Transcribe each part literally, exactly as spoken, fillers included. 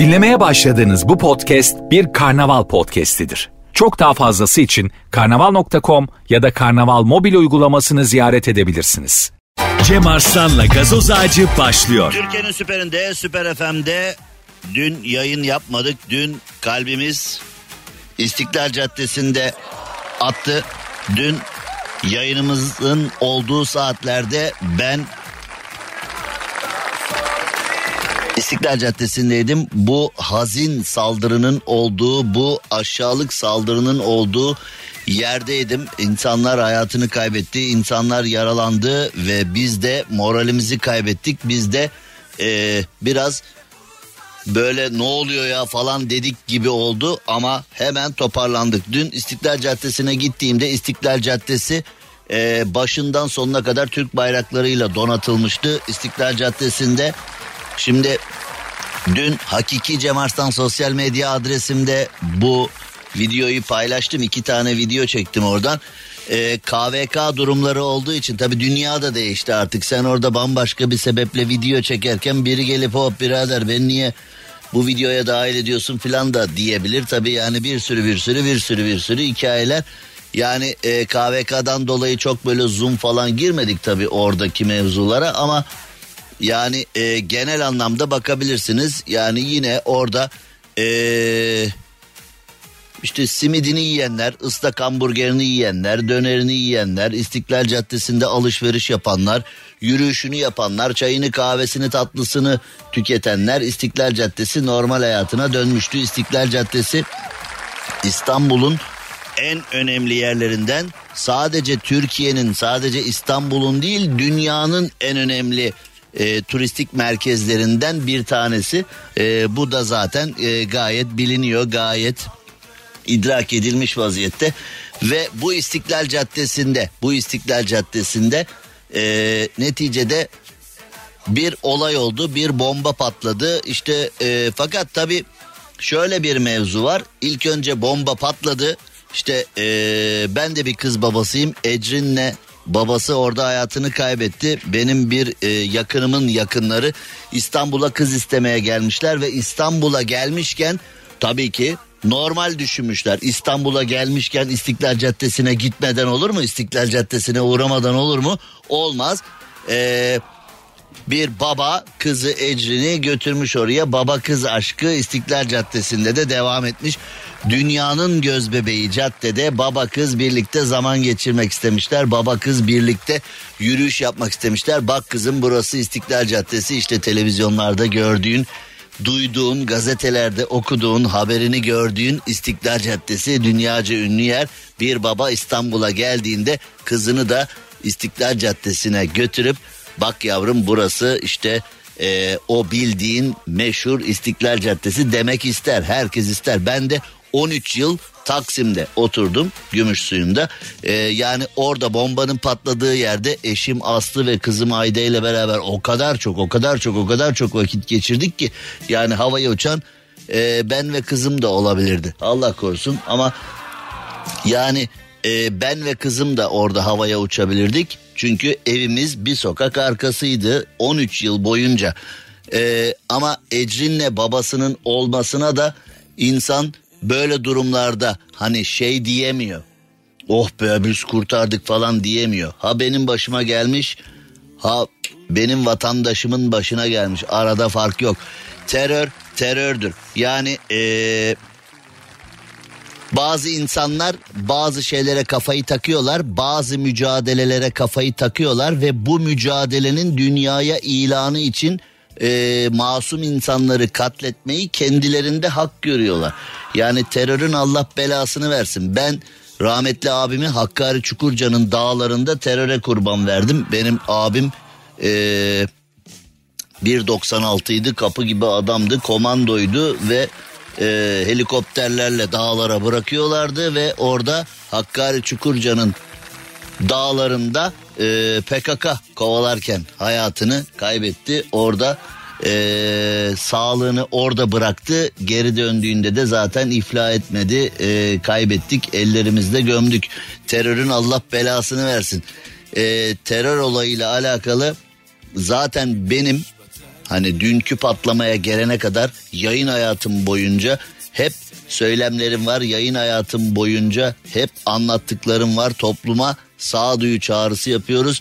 Dinlemeye başladığınız bu podcast bir Karnaval podcastidir. Çok daha fazlası için karnaval nokta com ya da Karnaval mobil uygulamasını ziyaret edebilirsiniz. Cem Arslan'la Gazoz Ağacı başlıyor. Türkiye'nin süperinde, Süper F M'de dün yayın yapmadık. Dün kalbimiz İstiklal Caddesi'nde attı. Dün yayınımızın olduğu saatlerde ben İstiklal Caddesi'ndeydim. Bu hazin saldırının olduğu, bu aşağılık saldırının olduğu yerdeydim. İnsanlar hayatını kaybetti, insanlar yaralandı ve biz de moralimizi kaybettik. Biz de ee, biraz böyle ne oluyor ya falan dedik gibi oldu ama hemen toparlandık. Dün İstiklal Caddesi'ne gittiğimde İstiklal Caddesi e, başından sonuna kadar Türk bayraklarıyla donatılmıştı. İstiklal Caddesi'nde şimdi dün hakiki Cem Arslan sosyal medya adresimde bu videoyu paylaştım. İki tane video çektim oradan. E, K V K durumları olduğu için tabii dünya da değişti artık. Sen orada bambaşka bir sebeple video çekerken biri gelip hop birader ben niye bu videoya dahil ediyorsun filan da diyebilir. Tabii yani bir sürü bir sürü bir sürü bir sürü hikayeler. Yani e, K V K'dan dolayı çok böyle zoom falan girmedik tabii oradaki mevzulara ama yani e, genel anlamda bakabilirsiniz. Yani yine orada eee İşte simidini yiyenler, ıslak hamburgerini yiyenler, dönerini yiyenler, İstiklal Caddesi'nde alışveriş yapanlar, yürüyüşünü yapanlar, çayını, kahvesini, tatlısını tüketenler, İstiklal Caddesi normal hayatına dönmüştü. İstiklal Caddesi İstanbul'un en önemli yerlerinden, sadece Türkiye'nin, sadece İstanbul'un değil, dünyanın en önemli E, turistik merkezlerinden bir tanesi. E, bu da zaten e, gayet biliniyor, gayet idrak edilmiş vaziyette ve bu İstiklal Caddesi'nde bu İstiklal Caddesi'nde e, neticede bir olay oldu, bir bomba patladı işte e, fakat tabii şöyle bir mevzu var. İlk önce bomba patladı işte e, ben de bir kız babasıyım. Ecrin'le babası orada hayatını kaybetti. Benim bir e, yakınımın yakınları İstanbul'a kız istemeye gelmişler ve İstanbul'a gelmişken tabii ki normal düşünmüşler. İstanbul'a gelmişken İstiklal Caddesi'ne gitmeden olur mu? İstiklal Caddesi'ne uğramadan olur mu? Olmaz. Ee, bir baba kızı Ecrin'i götürmüş oraya. Baba kız aşkı İstiklal Caddesi'nde de devam etmiş. Dünyanın gözbebeği caddede baba kız birlikte zaman geçirmek istemişler. Baba kız birlikte yürüyüş yapmak istemişler. Bak kızım, burası İstiklal Caddesi, işte televizyonlarda gördüğün, duyduğun, gazetelerde okuduğun, haberini gördüğün İstiklal Caddesi, dünyaca ünlü yer. Bir baba İstanbul'a geldiğinde kızını da İstiklal Caddesi'ne götürüp bak yavrum burası işte e, o bildiğin meşhur İstiklal Caddesi demek ister. Herkes ister. Ben de on üç yıl Taksim'de oturdum, Gümüşsuyu'nda. Ee, yani orada bombanın patladığı yerde eşim Aslı ve kızım Ayde ile beraber o kadar çok, o kadar çok, o kadar çok vakit geçirdik ki. Yani havaya uçan e, ben ve kızım da olabilirdi. Allah korusun ama yani e, ben ve kızım da orada havaya uçabilirdik. Çünkü evimiz bir sokak arkasıydı on üç yıl boyunca. E, ama Ecrin'le babasının olmasına da insan böyle durumlarda hani şey diyemiyor. Oh be biz kurtardık falan diyemiyor. Ha benim başıma gelmiş, ha benim vatandaşımın başına gelmiş. Arada fark yok. Terör terördür. Yani ee, bazı insanlar bazı şeylere kafayı takıyorlar. Bazı mücadelelere kafayı takıyorlar ve bu mücadelenin dünyaya ilanı için E, masum insanları katletmeyi kendilerinde hak görüyorlar. Yani terörün Allah belasını versin. Ben rahmetli abimi Hakkari Çukurca'nın dağlarında teröre kurban verdim. Benim abim e, bir doksan altıydı, kapı gibi adamdı, komandoydu ve e, helikopterlerle dağlara bırakıyorlardı ve orada Hakkari Çukurca'nın dağlarında e, P K K kovalarken hayatını kaybetti. Orada e, sağlığını orada bıraktı. Geri döndüğünde de zaten iflah etmedi. E, kaybettik, ellerimizde gömdük. Terörün Allah belasını versin. E, terör olayıyla alakalı zaten benim hani dünkü patlamaya gelene kadar yayın hayatım boyunca hep söylemlerim var. Yayın hayatım boyunca hep anlattıklarım var. Topluma sağduyu çağrısı yapıyoruz.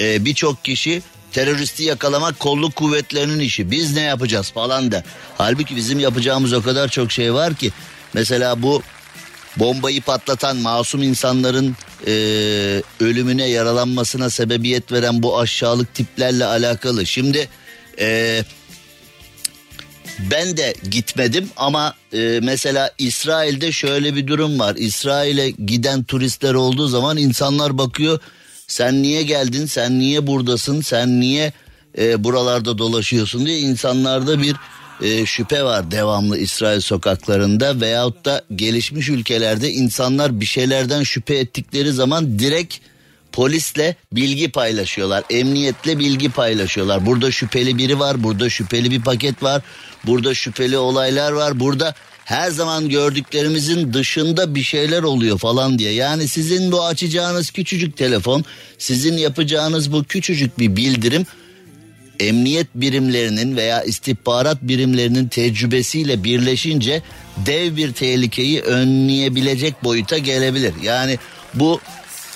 Ee, birçok kişi teröristi yakalamak kolluk kuvvetlerinin işi, biz ne yapacağız falan da. Halbuki bizim yapacağımız o kadar çok şey var ki. Mesela bu bombayı patlatan masum insanların e, ölümüne, yaralanmasına sebebiyet veren bu aşağılık tiplerle alakalı. Şimdi e, ben de gitmedim ama e, mesela İsrail'de şöyle bir durum var. İsrail'e giden turistler olduğu zaman insanlar bakıyor, sen niye geldin, sen niye buradasın, sen niye e, buralarda dolaşıyorsun diye insanlarda bir e, şüphe var devamlı İsrail sokaklarında. Veyahut da gelişmiş ülkelerde insanlar bir şeylerden şüphe ettikleri zaman direkt polisle bilgi paylaşıyorlar, emniyetle bilgi paylaşıyorlar. Burada şüpheli biri var, burada şüpheli bir paket var, burada şüpheli olaylar var, burada her zaman gördüklerimizin dışında bir şeyler oluyor falan diye. Yani sizin bu açacağınız küçücük telefon, sizin yapacağınız bu küçücük bir bildirim, emniyet birimlerinin veya istihbarat birimlerinin tecrübesiyle birleşince dev bir tehlikeyi önleyebilecek boyuta gelebilir. Yani bu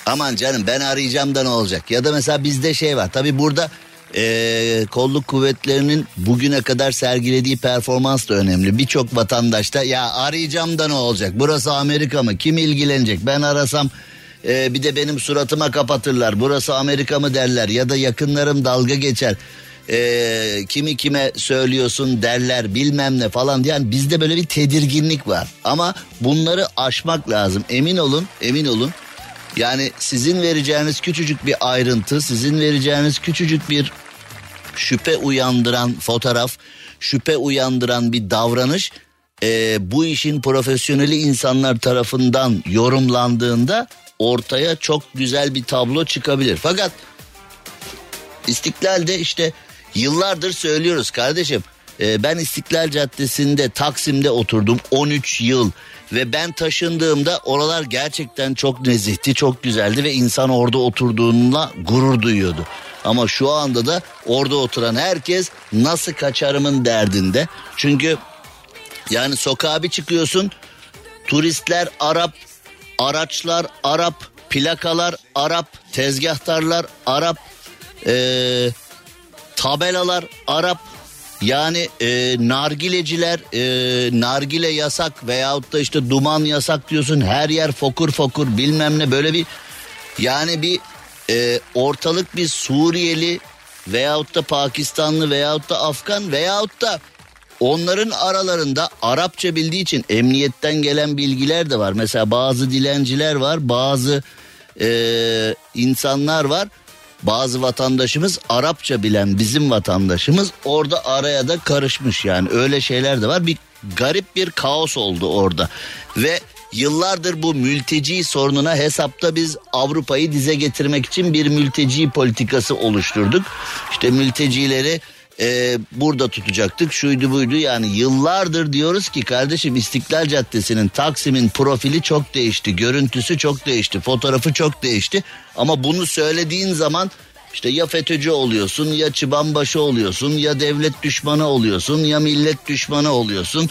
aman canım ben arayacağım da ne olacak? Ya da mesela bizde şey var. Tabii burada e, kolluk kuvvetlerinin bugüne kadar sergilediği performans da önemli. Birçok vatandaş da ya arayacağım da ne olacak? Burası Amerika mı? Kim ilgilenecek? Ben arasam e, bir de benim suratıma kapatırlar. Burası Amerika mı derler ya da yakınlarım dalga geçer. E, kimi kime söylüyorsun derler bilmem ne falan. Yani bizde böyle bir tedirginlik var. Ama bunları aşmak lazım. Emin olun, emin olun. Yani sizin vereceğiniz küçücük bir ayrıntı, sizin vereceğiniz küçücük bir şüphe uyandıran fotoğraf, şüphe uyandıran bir davranış e, bu işin profesyoneli insanlar tarafından yorumlandığında ortaya çok güzel bir tablo çıkabilir. Fakat İstiklal'de işte yıllardır söylüyoruz kardeşim. Ben İstiklal Caddesi'nde, Taksim'de oturdum on üç yıl ve ben taşındığımda oralar gerçekten çok nezihti, çok güzeldi ve insan orada oturduğuna gurur duyuyordu. Ama şu anda da orada oturan herkes nasıl kaçarımın derdinde. Çünkü yani sokağa bir çıkıyorsun, turistler Arap, araçlar Arap, plakalar Arap, tezgahtarlar Arap, ee, tabelalar Arap. Yani e, nargileciler e, nargile yasak veyahut da işte duman yasak diyorsun, her yer fokur fokur bilmem ne, böyle bir yani bir e, ortalık bir Suriyeli veyahut da Pakistanlı veyahut da Afgan veyahut da onların aralarında Arapça bildiği için emniyetten gelen bilgiler de var. Mesela bazı dilenciler var, bazı e, insanlar var. Bazı vatandaşımız Arapça bilen bizim vatandaşımız orada araya da karışmış, yani öyle şeyler de var. Bir garip bir kaos oldu orada ve yıllardır bu mülteci sorununa hesapta biz Avrupa'yı dize getirmek için bir mülteci politikası oluşturduk. İşte mültecileri e, burada tutacaktık, şuydu buydu. Yani yıllardır diyoruz ki kardeşim İstiklal Caddesi'nin, Taksim'in profili çok değişti, görüntüsü çok değişti, fotoğrafı çok değişti. Ama bunu söylediğin zaman işte ya FETÖ'cü oluyorsun, ya çıbanbaşı oluyorsun, ya devlet düşmanı oluyorsun, ya millet düşmanı oluyorsun,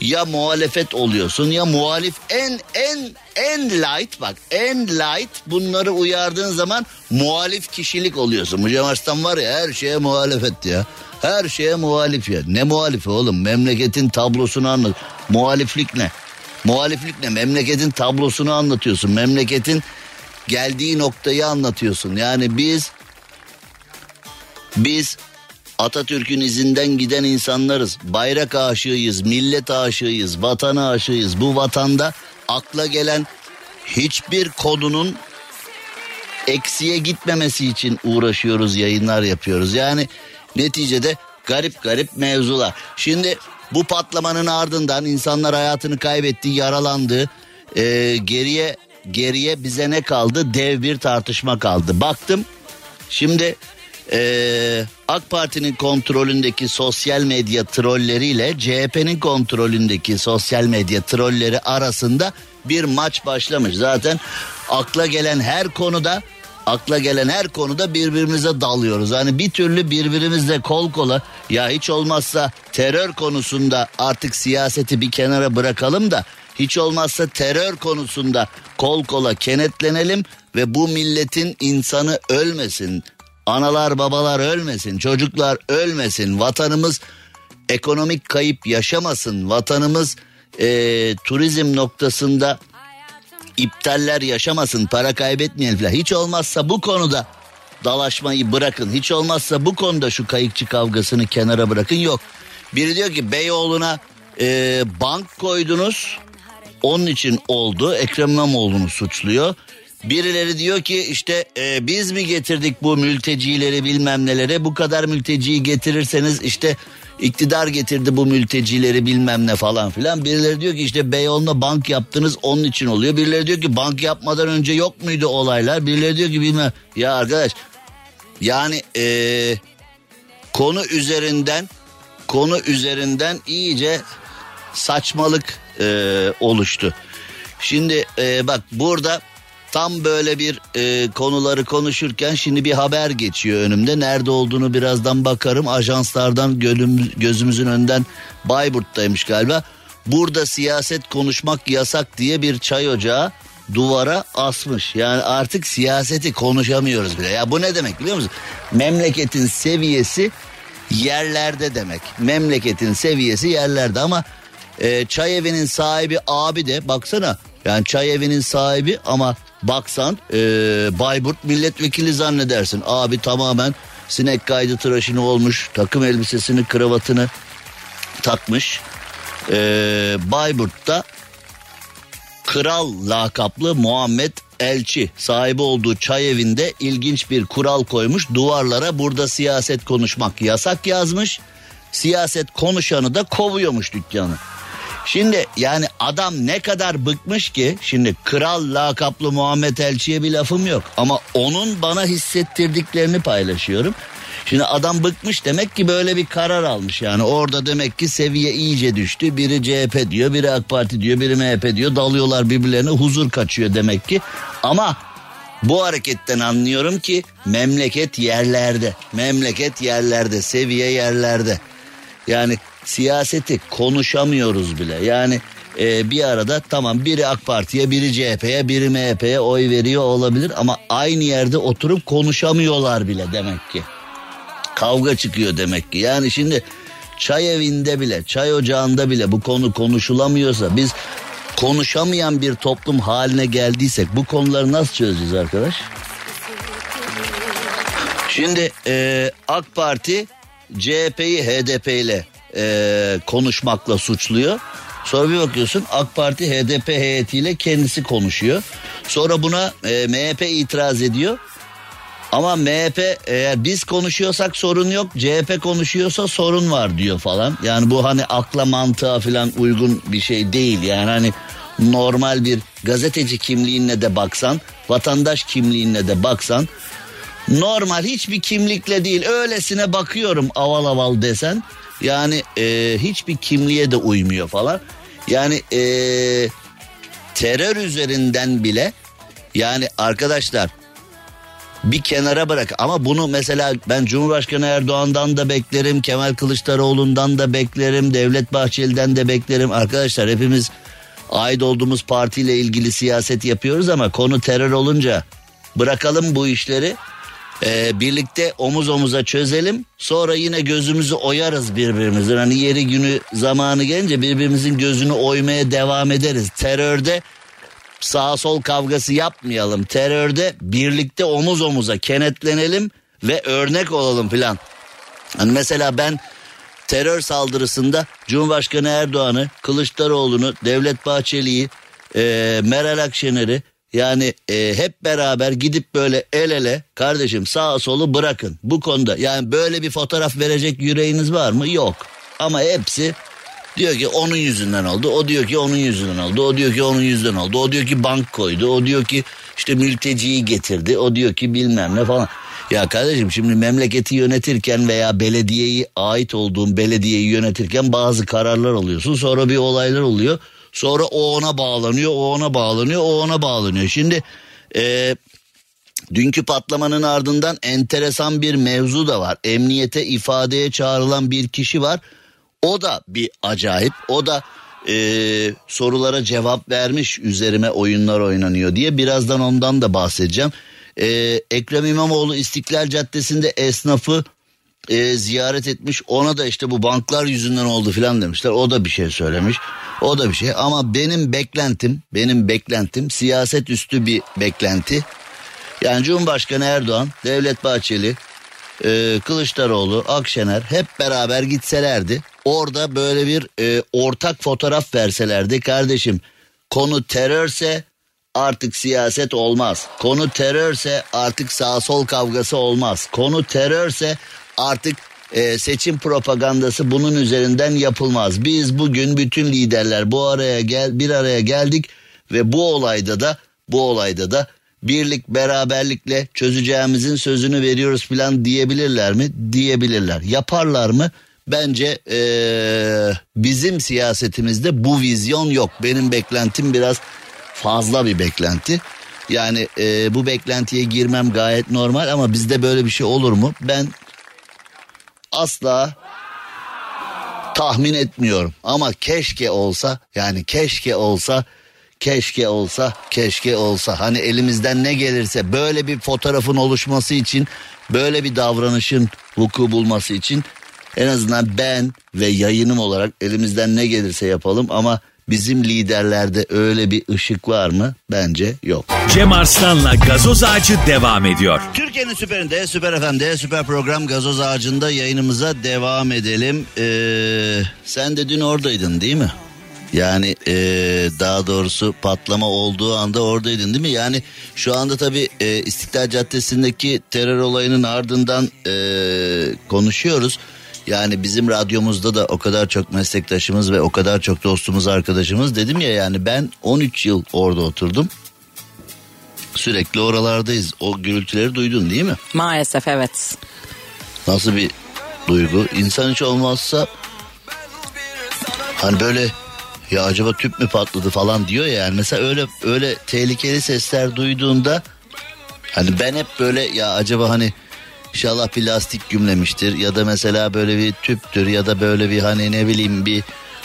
ya muhalefet oluyorsun, ya muhalif. En en en light, bak en light bunları uyardığın zaman muhalif kişilik oluyorsun. Bu Cem Arslan var ya, her şeye muhalefet ya. Her şeye muhalif ya. Ne muhalifi oğlum? Memleketin tablosunu anlat. Muhaliflik ne? Muhaliflik ne? Memleketin tablosunu anlatıyorsun. Memleketin geldiği noktayı anlatıyorsun. Yani biz biz Atatürk'ün izinden giden insanlarız. Bayrak aşığıyız, millet aşığıyız, vatana aşığıyız. Bu vatanda akla gelen hiçbir kodunun eksiye gitmemesi için uğraşıyoruz, yayınlar yapıyoruz. Yani neticede garip garip mevzular. Şimdi bu patlamanın ardından insanlar hayatını kaybetti, yaralandı. Ee, geriye geriye bize ne kaldı? Dev bir tartışma kaldı. Baktım şimdi ee, AK Parti'nin kontrolündeki sosyal medya trolleriyle C H P'nin kontrolündeki sosyal medya trolleri arasında bir maç başlamış. Zaten akla gelen her konuda akla gelen her konuda birbirimize dalıyoruz. Hani bir türlü birbirimizle kol kola, ya hiç olmazsa terör konusunda artık siyaseti bir kenara bırakalım da hiç olmazsa terör konusunda kol kola kenetlenelim ve bu milletin insanı ölmesin. Analar babalar ölmesin, çocuklar ölmesin, vatanımız ekonomik kayıp yaşamasın, vatanımız e, turizm noktasında iptaller yaşamasın, para kaybetmeyelim falan. Hiç olmazsa bu konuda dalaşmayı bırakın, hiç olmazsa bu konuda şu kayıkçı kavgasını kenara bırakın. Yok, biri diyor ki Beyoğlu'na e, bank koydunuz, onun için oldu, Ekrem İmamoğlu'nu suçluyor. Birileri diyor ki işte e, biz mi getirdik bu mültecileri bilmem nelere, bu kadar mülteciyi getirirseniz işte iktidar getirdi bu mültecileri bilmem ne falan filan. Birileri diyor ki işte Beyoğlu'na bank yaptınız, onun için oluyor. Birileri diyor ki bank yapmadan önce yok muydu olaylar. Birileri diyor ki bilmem. Ya arkadaş yani e, konu üzerinden konu üzerinden iyice saçmalık e, oluştu. Şimdi e, bak burada tam böyle bir e, konuları konuşurken şimdi bir haber geçiyor önümde. Nerede olduğunu birazdan bakarım. Ajanslardan gönlüm, gözümüzün önünden Bayburt'taymış galiba. Burada siyaset konuşmak yasak diye bir çay ocağı duvara asmış. Yani artık siyaseti konuşamıyoruz bile. Ya bu ne demek biliyor musun? Memleketin seviyesi yerlerde demek. Memleketin seviyesi yerlerde ama e, çay evinin sahibi abi de baksana. Yani çay evinin sahibi ama baksan e, Bayburt milletvekili zannedersin. Abi tamamen sinek kaydı tıraşını olmuş, takım elbisesini, kravatını takmış. E, Bayburt'ta kral lakaplı Muhammed Elçi sahibi olduğu çay evinde ilginç bir kural koymuş. Duvarlara burada siyaset konuşmak yasak yazmış. Siyaset konuşanı da kovuyormuş dükkanı. Şimdi yani adam ne kadar bıkmış ki, şimdi kral lakaplı Muhammed Elçi'ye bir lafım yok ama onun bana hissettirdiklerini paylaşıyorum. Şimdi adam bıkmış demek ki, böyle bir karar almış yani. Orada demek ki seviye iyice düştü. Biri C H P diyor, biri AK Parti diyor, biri M H P diyor, dalıyorlar birbirlerine, huzur kaçıyor demek ki. Ama bu hareketten anlıyorum ki memleket yerlerde, memleket yerlerde, seviye yerlerde. Yani siyaseti konuşamıyoruz bile. Yani e, bir arada tamam, biri AK Parti'ye, biri C H P'ye, biri M H P'ye oy veriyor olabilir ama aynı yerde oturup konuşamıyorlar bile demek ki. Kavga çıkıyor demek ki. Yani şimdi çay evinde bile, çay ocağında bile bu konu konuşulamıyorsa, biz konuşamayan bir toplum haline geldiysek bu konuları nasıl çözeceğiz arkadaş? Şimdi e, AK Parti C H P'yi H D P ile Ee, konuşmakla suçluyor. Sonra bir bakıyorsun AK Parti H D P heyetiyle kendisi konuşuyor. Sonra buna e, M H P itiraz ediyor. Ama M H P eğer biz konuşuyorsak sorun yok, C H P konuşuyorsa sorun var diyor falan. Yani bu hani akla mantığa falan uygun bir şey değil. Yani hani normal bir gazeteci kimliğinle de baksan, vatandaş kimliğinle de baksan, normal hiçbir kimlikle değil öylesine bakıyorum aval aval desen, yani e, hiçbir kimliğe de uymuyor falan. Yani e, terör üzerinden bile yani arkadaşlar bir kenara bırak. Ama bunu mesela ben Cumhurbaşkanı Erdoğan'dan da beklerim, Kemal Kılıçdaroğlu'ndan da beklerim, Devlet Bahçeli'den de beklerim. Arkadaşlar hepimiz ait olduğumuz partiyle ilgili siyaset yapıyoruz ama konu terör olunca bırakalım bu işleri. Ee, birlikte omuz omuza çözelim, sonra yine gözümüzü oyarız birbirimizin, hani yeri günü zamanı gelince birbirimizin gözünü oymaya devam ederiz. Terörde sağ sol kavgası yapmayalım, terörde birlikte omuz omuza kenetlenelim ve örnek olalım filan. Hani mesela ben terör saldırısında Cumhurbaşkanı Erdoğan'ı, Kılıçdaroğlu'nu, Devlet Bahçeli'yi, e, Meral Akşener'i, Yani e, hep beraber gidip böyle el ele kardeşim sağa solu bırakın bu konuda. Yani böyle bir fotoğraf verecek yüreğiniz var mı? Yok. Ama hepsi diyor ki onun yüzünden oldu. O diyor ki onun yüzünden oldu. O diyor ki onun yüzünden oldu. O diyor ki bank koydu. O diyor ki işte mülteciyi getirdi. O diyor ki bilmem ne falan. Ya kardeşim şimdi memleketi yönetirken veya belediyeyi ait olduğun belediyeyi yönetirken bazı kararlar alıyorsun. Sonra bir olaylar oluyor. Sonra o ona bağlanıyor, o ona bağlanıyor, o ona bağlanıyor. Şimdi e, dünkü patlamanın ardından enteresan bir mevzu da var. Emniyete ifadeye çağrılan bir kişi var. O da bir acayip. O da e, sorulara cevap vermiş, üzerime oyunlar oynanıyor diye. Birazdan ondan da bahsedeceğim. E, Ekrem İmamoğlu İstiklal Caddesi'nde esnafı e, ziyaret etmiş. Ona da işte bu banklar yüzünden oldu falan demişler. O da bir şey söylemiş. O da bir şey ama benim beklentim, benim beklentim siyaset üstü bir beklenti. Yani Cumhurbaşkanı Erdoğan, Devlet Bahçeli, e, Kılıçdaroğlu, Akşener hep beraber gitselerdi. Orada böyle bir e, ortak fotoğraf verselerdi. Kardeşim konu terörse artık siyaset olmaz. Konu terörse artık sağ sol kavgası olmaz. Konu terörse artık... Ee, seçim propagandası bunun üzerinden yapılmaz. Biz bugün bütün liderler bu araya gel bir araya geldik ve bu olayda da bu olayda da birlik beraberlikle çözeceğimizin sözünü veriyoruz falan diyebilirler mi? Diyebilirler. Yaparlar mı? Bence ee, bizim siyasetimizde bu vizyon yok. Benim beklentim biraz fazla bir beklenti. Yani ee, bu beklentiye girmem gayet normal ama bizde böyle bir şey olur mu? Ben asla tahmin etmiyorum ama keşke olsa yani keşke olsa keşke olsa keşke olsa hani elimizden ne gelirse böyle bir fotoğrafın oluşması için böyle bir davranışın vuku bulması için en azından ben ve yayınım olarak elimizden ne gelirse yapalım ama bizim liderlerde öyle bir ışık var mı? Bence yok. Cem Arslan'la Gazoz Ağacı devam ediyor. Türkiye'nin süperinde, Süper F M'de, süper program Gazoz Ağacı'nda yayınımıza devam edelim. Ee, sen de dün oradaydın değil mi? Yani ee, daha doğrusu patlama olduğu anda oradaydın değil mi? Yani şu anda tabii ee, İstiklal Caddesi'ndeki terör olayının ardından ee, konuşuyoruz. Yani bizim radyomuzda da o kadar çok meslektaşımız ve o kadar çok dostumuz, arkadaşımız dedim ya yani ben on üç yıl orada oturdum. Sürekli oralardayız. O gürültüleri duydun değil mi? Maalesef evet. Nasıl bir duygu? İnsan hiç olmazsa hani böyle ya acaba tüp mü patladı falan diyor ya yani mesela öyle öyle tehlikeli sesler duyduğunda hani ben hep böyle ya acaba hani İnşallah plastik gümlemiştir ya da mesela böyle bir tüptür ya da böyle bir hani ne bileyim bir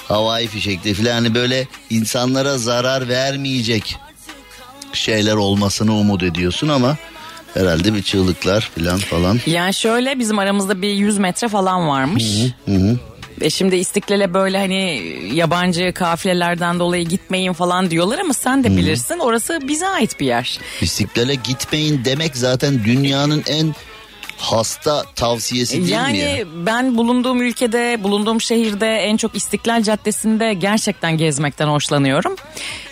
havai fişektir falan hani böyle insanlara zarar vermeyecek şeyler olmasını umut ediyorsun ama herhalde bir çığlıklar falan falan. Yani şöyle bizim aramızda bir yüz metre falan varmış. Hı hı. hı. E şimdi İstiklal'e böyle hani yabancı kafilelerden dolayı gitmeyin falan diyorlar ama sen de bilirsin hı. orası bize ait bir yer. İstiklal'e gitmeyin demek zaten dünyanın en hasta tavsiyesi değil yani mi ya? Yani ben bulunduğum ülkede, bulunduğum şehirde en çok İstiklal Caddesi'nde gerçekten gezmekten hoşlanıyorum.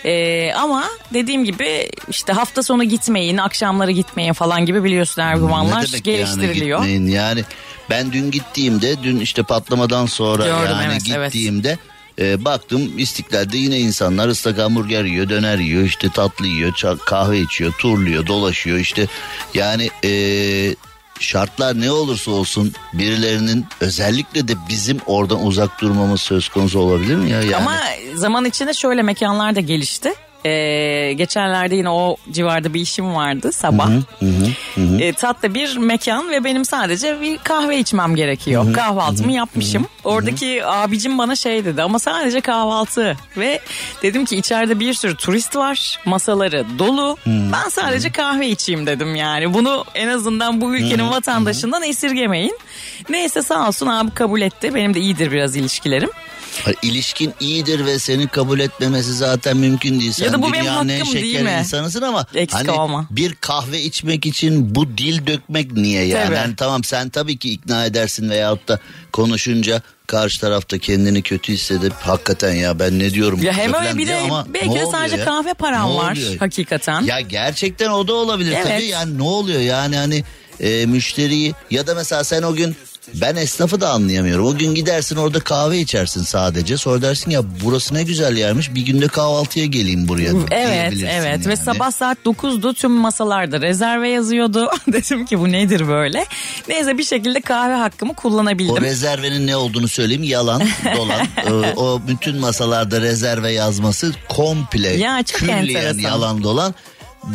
Ee, ama dediğim gibi işte hafta sonu gitmeyin, akşamları gitmeyin falan gibi biliyorsun argümanlar geliştiriliyor. Yani gitmeyin yani ben dün gittiğimde, dün işte patlamadan sonra Gördüm, yani evet, gittiğimde... Evet. E, baktım İstiklal'de yine insanlar ıslak hamburger yiyor, döner yiyor, işte tatlı yiyor, çak, kahve içiyor, turluyor, dolaşıyor işte yani... E, şartlar ne olursa olsun birilerinin özellikle de bizim oradan uzak durmamız söz konusu olabilir mi ya? Yani... Ama zaman içinde şöyle mekanlar da gelişti. Ee, geçenlerde yine o civarda bir işim vardı sabah. Hı hı, hı hı. Ee, tatlı bir mekan ve benim sadece bir kahve içmem gerekiyor. Hı hı, kahvaltımı hı hı, yapmışım. Hı hı, Oradaki hı. abicim bana şey dedi ama sadece kahvaltı ve dedim ki içeride bir sürü turist var. Masaları dolu. Hı hı, ben sadece hı. kahve içeyim dedim yani. Bunu en azından bu ülkenin hı hı, vatandaşından hı. esirgemeyin. Neyse sağ olsun abi kabul etti. Benim de iyidir biraz ilişkilerim. İlişkin iyidir ve seni kabul etmemesi zaten mümkün değil. Sen ya da bu benim hakkım değil mi? Dünyanın en şeker insanısın ama eksik hani olma. Bir kahve içmek için bu dil dökmek niye yani? yani? Tamam sen tabii ki ikna edersin veyahut da konuşunca karşı tarafta kendini kötü hissedip hakikaten ya ben ne diyorum? Ya hem öyle bir de belki de sadece ya? kahve param var hakikaten. Ya gerçekten o da olabilir evet. tabii yani ne oluyor yani hani e, müşteriyi ya da mesela sen o gün... Ben esnafı da anlayamıyorum. O gün gidersin orada kahve içersin sadece. Sonra dersin ya burası ne güzel yermiş. Bir günde kahvaltıya geleyim buraya. Evet evet yani. Ve sabah saat dokuzdu tüm masalarda rezerve yazıyordu. Dedim ki bu nedir böyle. Neyse bir şekilde kahve hakkımı kullanabildim. O rezervenin ne olduğunu söyleyeyim. Yalan dolan. o, o bütün masalarda rezerve yazması komple ya, külliyen yalan dolan.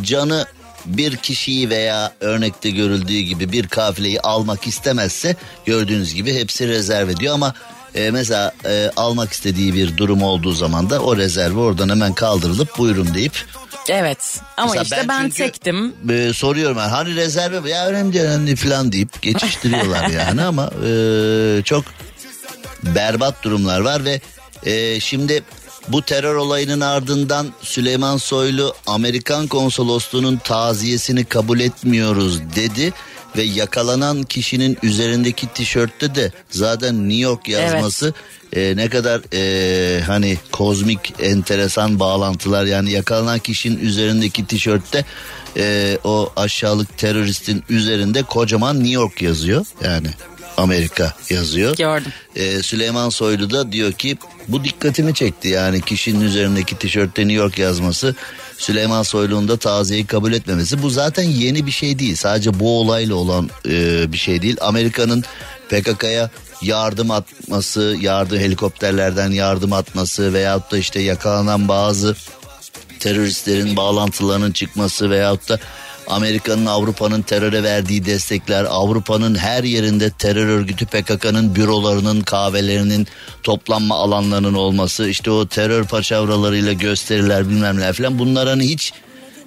Canı... Bir kişiyi veya örnekte görüldüğü gibi bir kafileyi almak istemezse gördüğünüz gibi hepsi rezerv ediyor ama e, mesela e, almak istediği bir durum olduğu zaman da o rezervi oradan hemen kaldırılıp buyurun deyip. Evet ama mesela işte ben, ben çünkü, tektim. E, soruyorum yani, hani rezerve ya önemli önemli falan deyip geçiştiriyorlar yani ama e, çok berbat durumlar var ve e, şimdi... Bu terör olayının ardından Süleyman Soylu Amerikan konsolosluğunun taziyesini kabul etmiyoruz dedi ve yakalanan kişinin üzerindeki tişörtte de zaten New York yazması evet. e, ne kadar e, hani kozmik enteresan bağlantılar yani yakalanan kişinin üzerindeki tişörtte e, o aşağılık teröristin üzerinde kocaman New York yazıyor yani. Amerika yazıyor. Gördüm. Ee, Süleyman Soylu da diyor ki bu dikkatimi çekti yani kişinin üzerindeki tişörtte New York yazması Süleyman Soylu'nun da taziyeyi kabul etmemesi bu zaten yeni bir şey değil sadece bu olayla olan e, bir şey değil. Amerika'nın P K K'ya yardım atması yardım helikopterlerden yardım atması veyahut da işte yakalanan bazı teröristlerin bağlantılarının çıkması veyahut da Amerika'nın Avrupa'nın teröre verdiği destekler, Avrupa'nın her yerinde terör örgütü P K K'nın bürolarının, kahvelerinin, toplanma alanlarının olması, işte o terör paçavralarıyla gösteriler bilmem ne falan bunlar hani hiç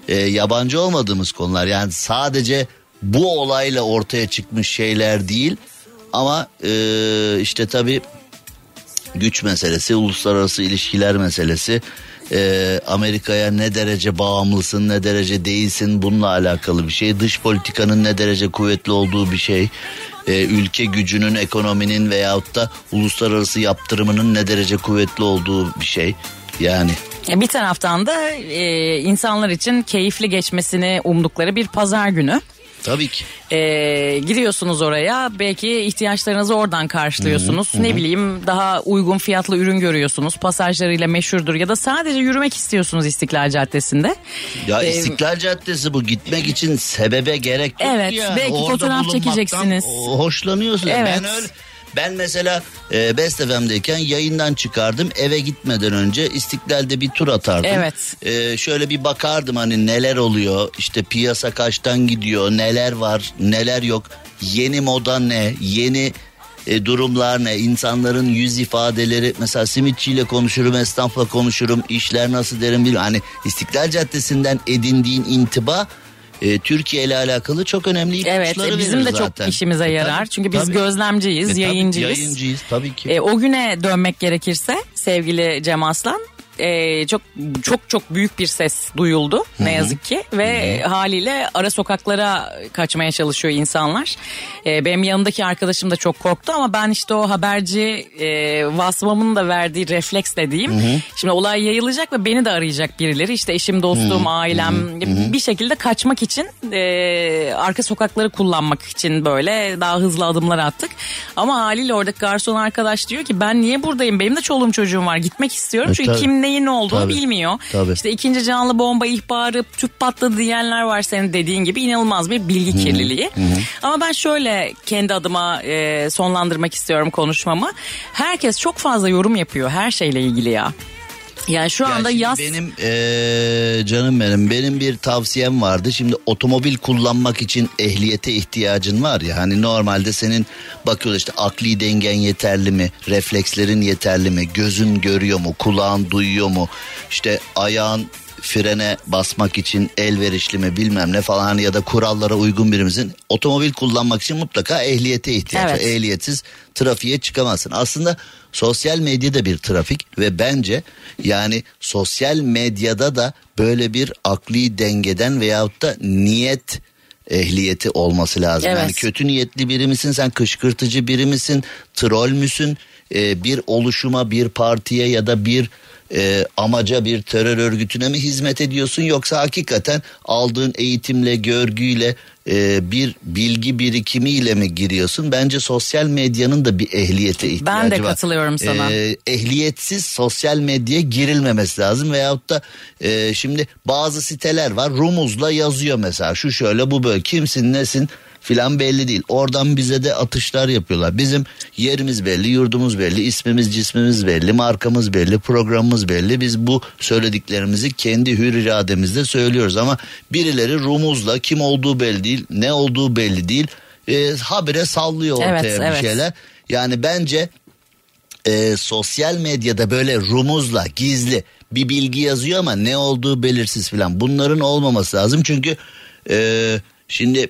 e, yabancı olmadığımız konular. Yani sadece bu olayla ortaya çıkmış şeyler değil ama e, işte tabii güç meselesi, uluslararası ilişkiler meselesi. Ee, Amerika'ya ne derece bağımlısın ne derece değilsin bununla alakalı bir şey dış politikanın ne derece kuvvetli olduğu bir şey ee, ülke gücünün ekonominin veyahut da uluslararası yaptırımının ne derece kuvvetli olduğu bir şey yani. Bir taraftan da e, insanlar için keyifli geçmesini umdukları bir pazar günü. Tabii ki. Ee, gidiyorsunuz oraya belki ihtiyaçlarınızı oradan karşılıyorsunuz. Hı-hı. Ne bileyim daha uygun fiyatlı ürün görüyorsunuz. Pasajlarıyla meşhurdur ya da sadece yürümek istiyorsunuz İstiklal Caddesi'nde. Ya ee, İstiklal Caddesi bu gitmek için sebebe gerek yok evet, ya. Evet belki fotoğraf çekeceksiniz. Hoşlanıyorsunuz. Evet. Ben öyle... Ben mesela e, Bestefem'deyken yayından çıkardım eve gitmeden önce İstiklal'de bir tur atardım. Evet. E, şöyle bir bakardım hani neler oluyor işte piyasa kaçtan gidiyor neler var neler yok yeni moda ne yeni e, durumlar ne insanların yüz ifadeleri mesela simitçiyle konuşurum esnafla konuşurum işler nasıl derim bilmiyorum. Hani İstiklal Caddesi'nden edindiğin intiba... Türkiye ile alakalı çok önemli ipuçları evet, verir zaten. Evet bizim de zaten. Çok işimize yarar. E, tabii, çünkü biz tabii. gözlemciyiz, e, yayıncıyız. Tabii, yayıncıyız tabii ki. E, o güne dönmek gerekirse sevgili Cem Arslan e, çok çok çok büyük bir ses duyuldu Hı-hı. ne yazık ki. Ve Hı-hı. haliyle ara sokaklara kaçmaya çalışıyor insanlar. E, benim yanımdaki arkadaşım da çok korktu ama ben işte o haberci e, vasfımın da verdiği refleks dediğim. Hı-hı. Şimdi olay yayılacak ve beni de arayacak birileri. İşte eşim, dostum, Hı-hı. ailem Hı-hı. bir şekilde kaçmak için e, arka sokakları kullanmak için böyle daha hızlı adımlar attık. Ama haliyle oradaki garson arkadaş diyor ki ben niye buradayım? Benim de çoluğum çocuğum var. Gitmek istiyorum. E, Çünkü tabii. kim neyin ne olduğunu tabii. bilmiyor. Tabii. İşte ikinci canlı bomba ihbarı, tüp patladı diyenler var senin dediğin gibi. İnanılmaz bir bilgi Hı-hı. kirliliği. Hı-hı. Ama ben şöyle kendi adıma e, sonlandırmak istiyorum konuşmamı. Herkes çok fazla yorum yapıyor her şeyle ilgili ya. Yani şu ya anda yaz... Benim e, canım benim benim bir tavsiyem vardı. Şimdi otomobil kullanmak için ehliyete ihtiyacın var ya. Hani normalde senin bakıyorlar işte akli dengen yeterli mi? Reflekslerin yeterli mi? Gözün görüyor mu? Kulağın duyuyor mu? İşte ayağın frene basmak için elverişli mi bilmem ne falan, ya da kurallara uygun birimizin otomobil kullanmak için mutlaka ehliyete ihtiyacı. Evet. Ehliyetsiz trafiğe çıkamazsın. Aslında sosyal medyada bir trafik ve bence yani sosyal medyada da böyle bir akli dengeden veyahut da niyet ehliyeti olması lazım. Evet. Yani kötü niyetli biri misin sen, kışkırtıcı biri misin, troll müsün, ee, bir oluşuma, bir partiye ya da bir e, amaca, bir terör örgütüne mi hizmet ediyorsun, yoksa hakikaten aldığın eğitimle, görgüyle, e, bir bilgi birikimiyle mi giriyorsun? Bence sosyal medyanın da bir ehliyete ihtiyacı var. Ben de katılıyorum var. sana. E, ehliyetsiz sosyal medyaya girilmemesi lazım veyahut da e, şimdi bazı siteler var, rumuzla yazıyor mesela, şu şöyle, bu böyle, kimsin nesin filan belli değil. Oradan bize de atışlar yapıyorlar. Bizim yerimiz belli, yurdumuz belli, ismimiz, cismimiz belli, markamız belli, programımız belli. Biz bu söylediklerimizi kendi hür irademizle söylüyoruz ama birileri rumuzla, kim olduğu belli değil, ne olduğu belli değil, E, habire sallıyor ortaya evet, bir evet. şeyler. Yani bence e, sosyal medyada böyle rumuzla, gizli bir bilgi yazıyor ama ne olduğu belirsiz filan, bunların olmaması lazım. Çünkü e, şimdi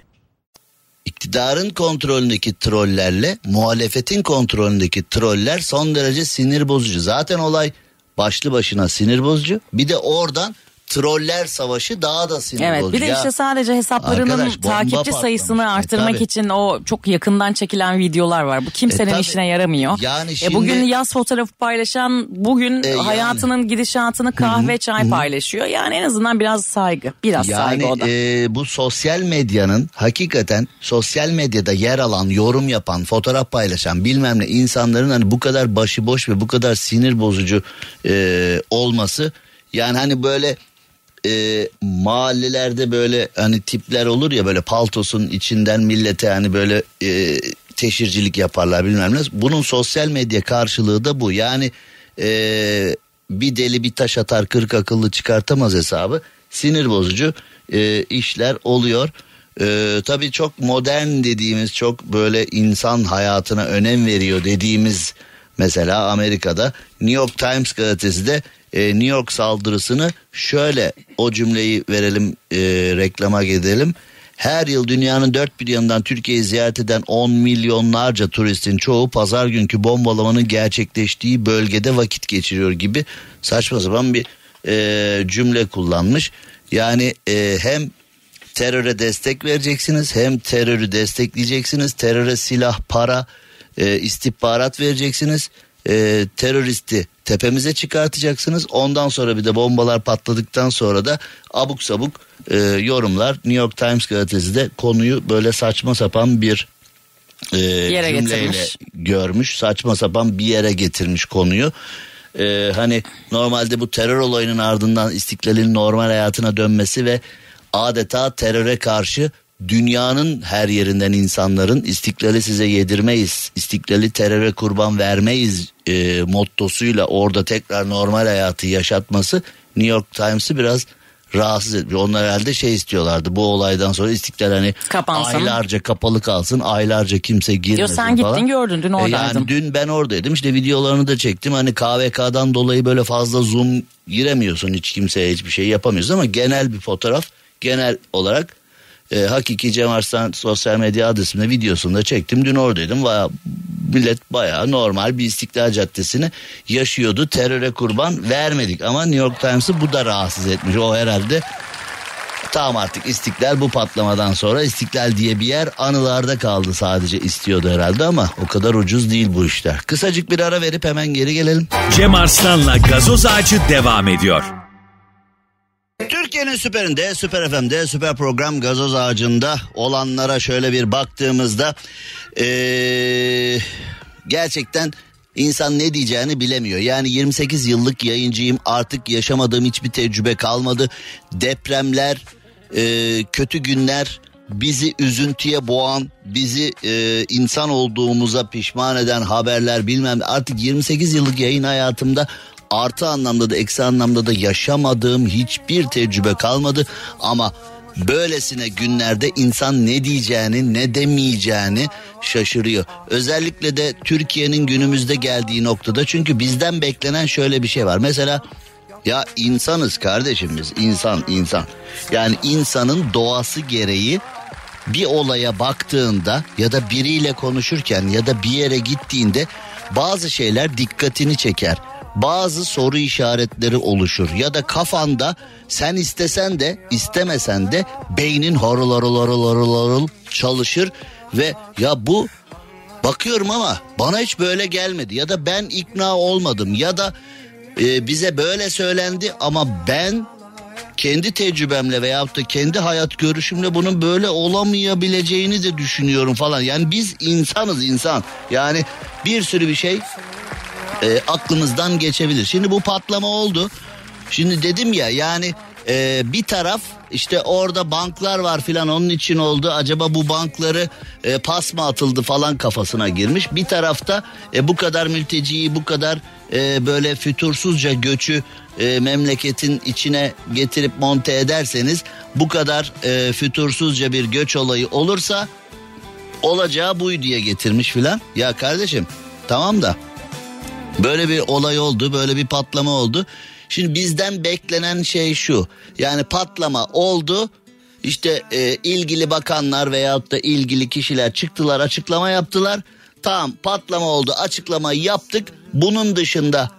İktidarın kontrolündeki trollerle muhalefetin kontrolündeki troller son derece sinir bozucu. Zaten olay başlı başına sinir bozucu. Bir de oradan troller savaşı daha da sinir evet, bozucu. Evet, bir de işte ya, sadece hesaplarının arkadaş, takipçi patlamış. sayısını artırmak e, için o çok yakından çekilen videolar var. Bu kimsenin e, işine yaramıyor. Yani şimdi, e, bugün yaz fotoğrafı paylaşan bugün e, hayatının yani, gidişatını kahve hı, çay hı. paylaşıyor. Yani en azından biraz saygı. Biraz yani, saygı o da. Yani e, bu sosyal medyanın hakikaten sosyal medyada yer alan, yorum yapan, fotoğraf paylaşan bilmem ne insanların hani bu kadar başıboş ve bu kadar sinir bozucu e, olması, yani hani böyle E, mahallelerde böyle hani tipler olur ya, böyle paltosun içinden millete hani böyle e, teşhircilik yaparlar bilmem ne. Bunun sosyal medya karşılığı da bu. Yani e, bir deli bir taş atar kırk akıllı çıkartamaz hesabı. Sinir bozucu e, işler oluyor. E, tabii çok modern dediğimiz, çok böyle insan hayatına önem veriyor dediğimiz mesela Amerika'da New York Times gazetesi de New York saldırısını şöyle, o cümleyi verelim, e, reklama gidelim. Her yıl dünyanın dört bir yanından Türkiye'yi ziyaret eden on milyonlarca turistin çoğu pazar günkü bombalamanın gerçekleştiği bölgede vakit geçiriyor gibi saçma sapan bir e, cümle kullanmış. Yani e, hem teröre destek vereceksiniz, hem terörü destekleyeceksiniz, teröre silah, para, e, istihbarat vereceksiniz. E, teröristi tepemize çıkartacaksınız. Ondan sonra bir de bombalar patladıktan sonra da abuk sabuk e, yorumlar. New York Times gazetesi de konuyu böyle saçma sapan bir e, cümleyle getirmiş. görmüş. Saçma sapan bir yere getirmiş konuyu. E, hani normalde bu terör olayının ardından İstiklal'in normal hayatına dönmesi ve adeta teröre karşı dünyanın her yerinden insanların "İstiklali size yedirmeyiz, İstiklali teröre kurban vermeyiz" e, mottosuyla orada tekrar normal hayatı yaşatması New York Times'ı biraz rahatsız etmiş. Onlar herhalde şey istiyorlardı, bu olaydan sonra İstiklal hani kapansın, aylarca kapalı kalsın, aylarca kimse girmesin diyor, sen falan. Gittin gördün, dün oradaydım. E yani dün ben oradaydım işte, videolarını da çektim. Hani K V K'dan dolayı böyle fazla zoom giremiyorsun, hiç kimseye hiçbir şey yapamıyorsun ama genel bir fotoğraf, genel olarak E, hakiki Cem Arslan sosyal medya adresimde videosunu da çektim. Dün oradaydım. Baya, millet bayağı normal bir İstiklal Caddesi'ni yaşıyordu. Teröre kurban vermedik. Ama New York Times'ı bu da rahatsız etmiş. O herhalde tamam artık İstiklal, bu patlamadan sonra İstiklal diye bir yer anılarda kaldı sadece istiyordu herhalde, ama o kadar ucuz değil bu işler. Kısacık bir ara verip hemen geri gelelim. Cem Arslan'la Gazoz Ağacı devam ediyor. Türkiye'nin süperinde, Süper F M'de, süper program Gazoz Ağacı'nda olanlara şöyle bir baktığımızda ee, gerçekten İnsan ne diyeceğini bilemiyor. Yani yirmi sekiz yıllık yayıncıyım, artık yaşamadığım hiçbir tecrübe kalmadı. Depremler, e, kötü günler, bizi üzüntüye boğan, bizi e, insan olduğumuza pişman eden haberler, bilmem. Artık yirmi sekiz yıllık yayın hayatımda artı anlamda da eksi anlamda da yaşamadığım hiçbir tecrübe kalmadı. Ama böylesine günlerde insan ne diyeceğini, ne demeyeceğini şaşırıyor. Özellikle de Türkiye'nin günümüzde geldiği noktada, çünkü bizden beklenen şöyle bir şey var. Mesela ya insanız kardeşim biz, insan insan. Yani insanın doğası gereği bir olaya baktığında ya da biriyle konuşurken ya da bir yere gittiğinde bazı şeyler dikkatini çeker. Bazı soru işaretleri oluşur ya da kafanda sen istesen de istemesen de beynin harıl harıl harıl harıl harıl çalışır ve ya bu bakıyorum ama bana hiç böyle gelmedi ya da ben ikna olmadım ya da e, bize böyle söylendi ama ben kendi tecrübemle veyahut da kendi hayat görüşümle bunun böyle olamayabileceğini de düşünüyorum falan. Yani biz insanız insan, yani bir sürü bir şey E, aklımızdan geçebilir. Şimdi bu patlama oldu. Şimdi dedim ya yani e, bir taraf işte orada banklar var filan, onun için oldu. Acaba bu bankları e, pas mı atıldı falan kafasına girmiş. Bir tarafta e, bu kadar mülteciyi, bu kadar e, böyle fütursuzca göçü e, memleketin içine getirip monte ederseniz, bu kadar e, fütursuzca bir göç olayı olursa olacağı buy diye getirmiş filan. Ya kardeşim tamam da böyle bir olay oldu, böyle bir patlama oldu. Şimdi bizden beklenen şey şu. Yani patlama oldu. İşte e, ilgili bakanlar veyahut da ilgili kişiler çıktılar, açıklama yaptılar. Tamam, patlama oldu, açıklamayı yaptık. Bunun dışında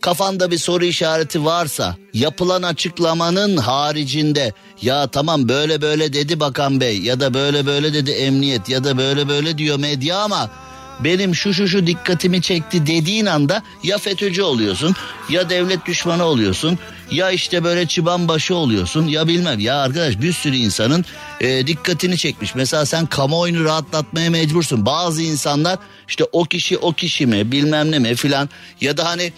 kafanda bir soru işareti varsa, yapılan açıklamanın haricinde ya tamam böyle böyle dedi bakan bey ya da böyle böyle dedi emniyet ya da böyle böyle diyor medya ama benim şu şu şu dikkatimi çekti dediğin anda ya FETÖ'cü oluyorsun, ya devlet düşmanı oluyorsun, ya işte böyle çıban başı oluyorsun, ya bilmem. Ya arkadaş bir sürü insanın e, dikkatini çekmiş. Mesela sen kamuoyunu rahatlatmaya mecbursun. Bazı insanlar işte o kişi o kişi mi bilmem ne mi filan, ya da hani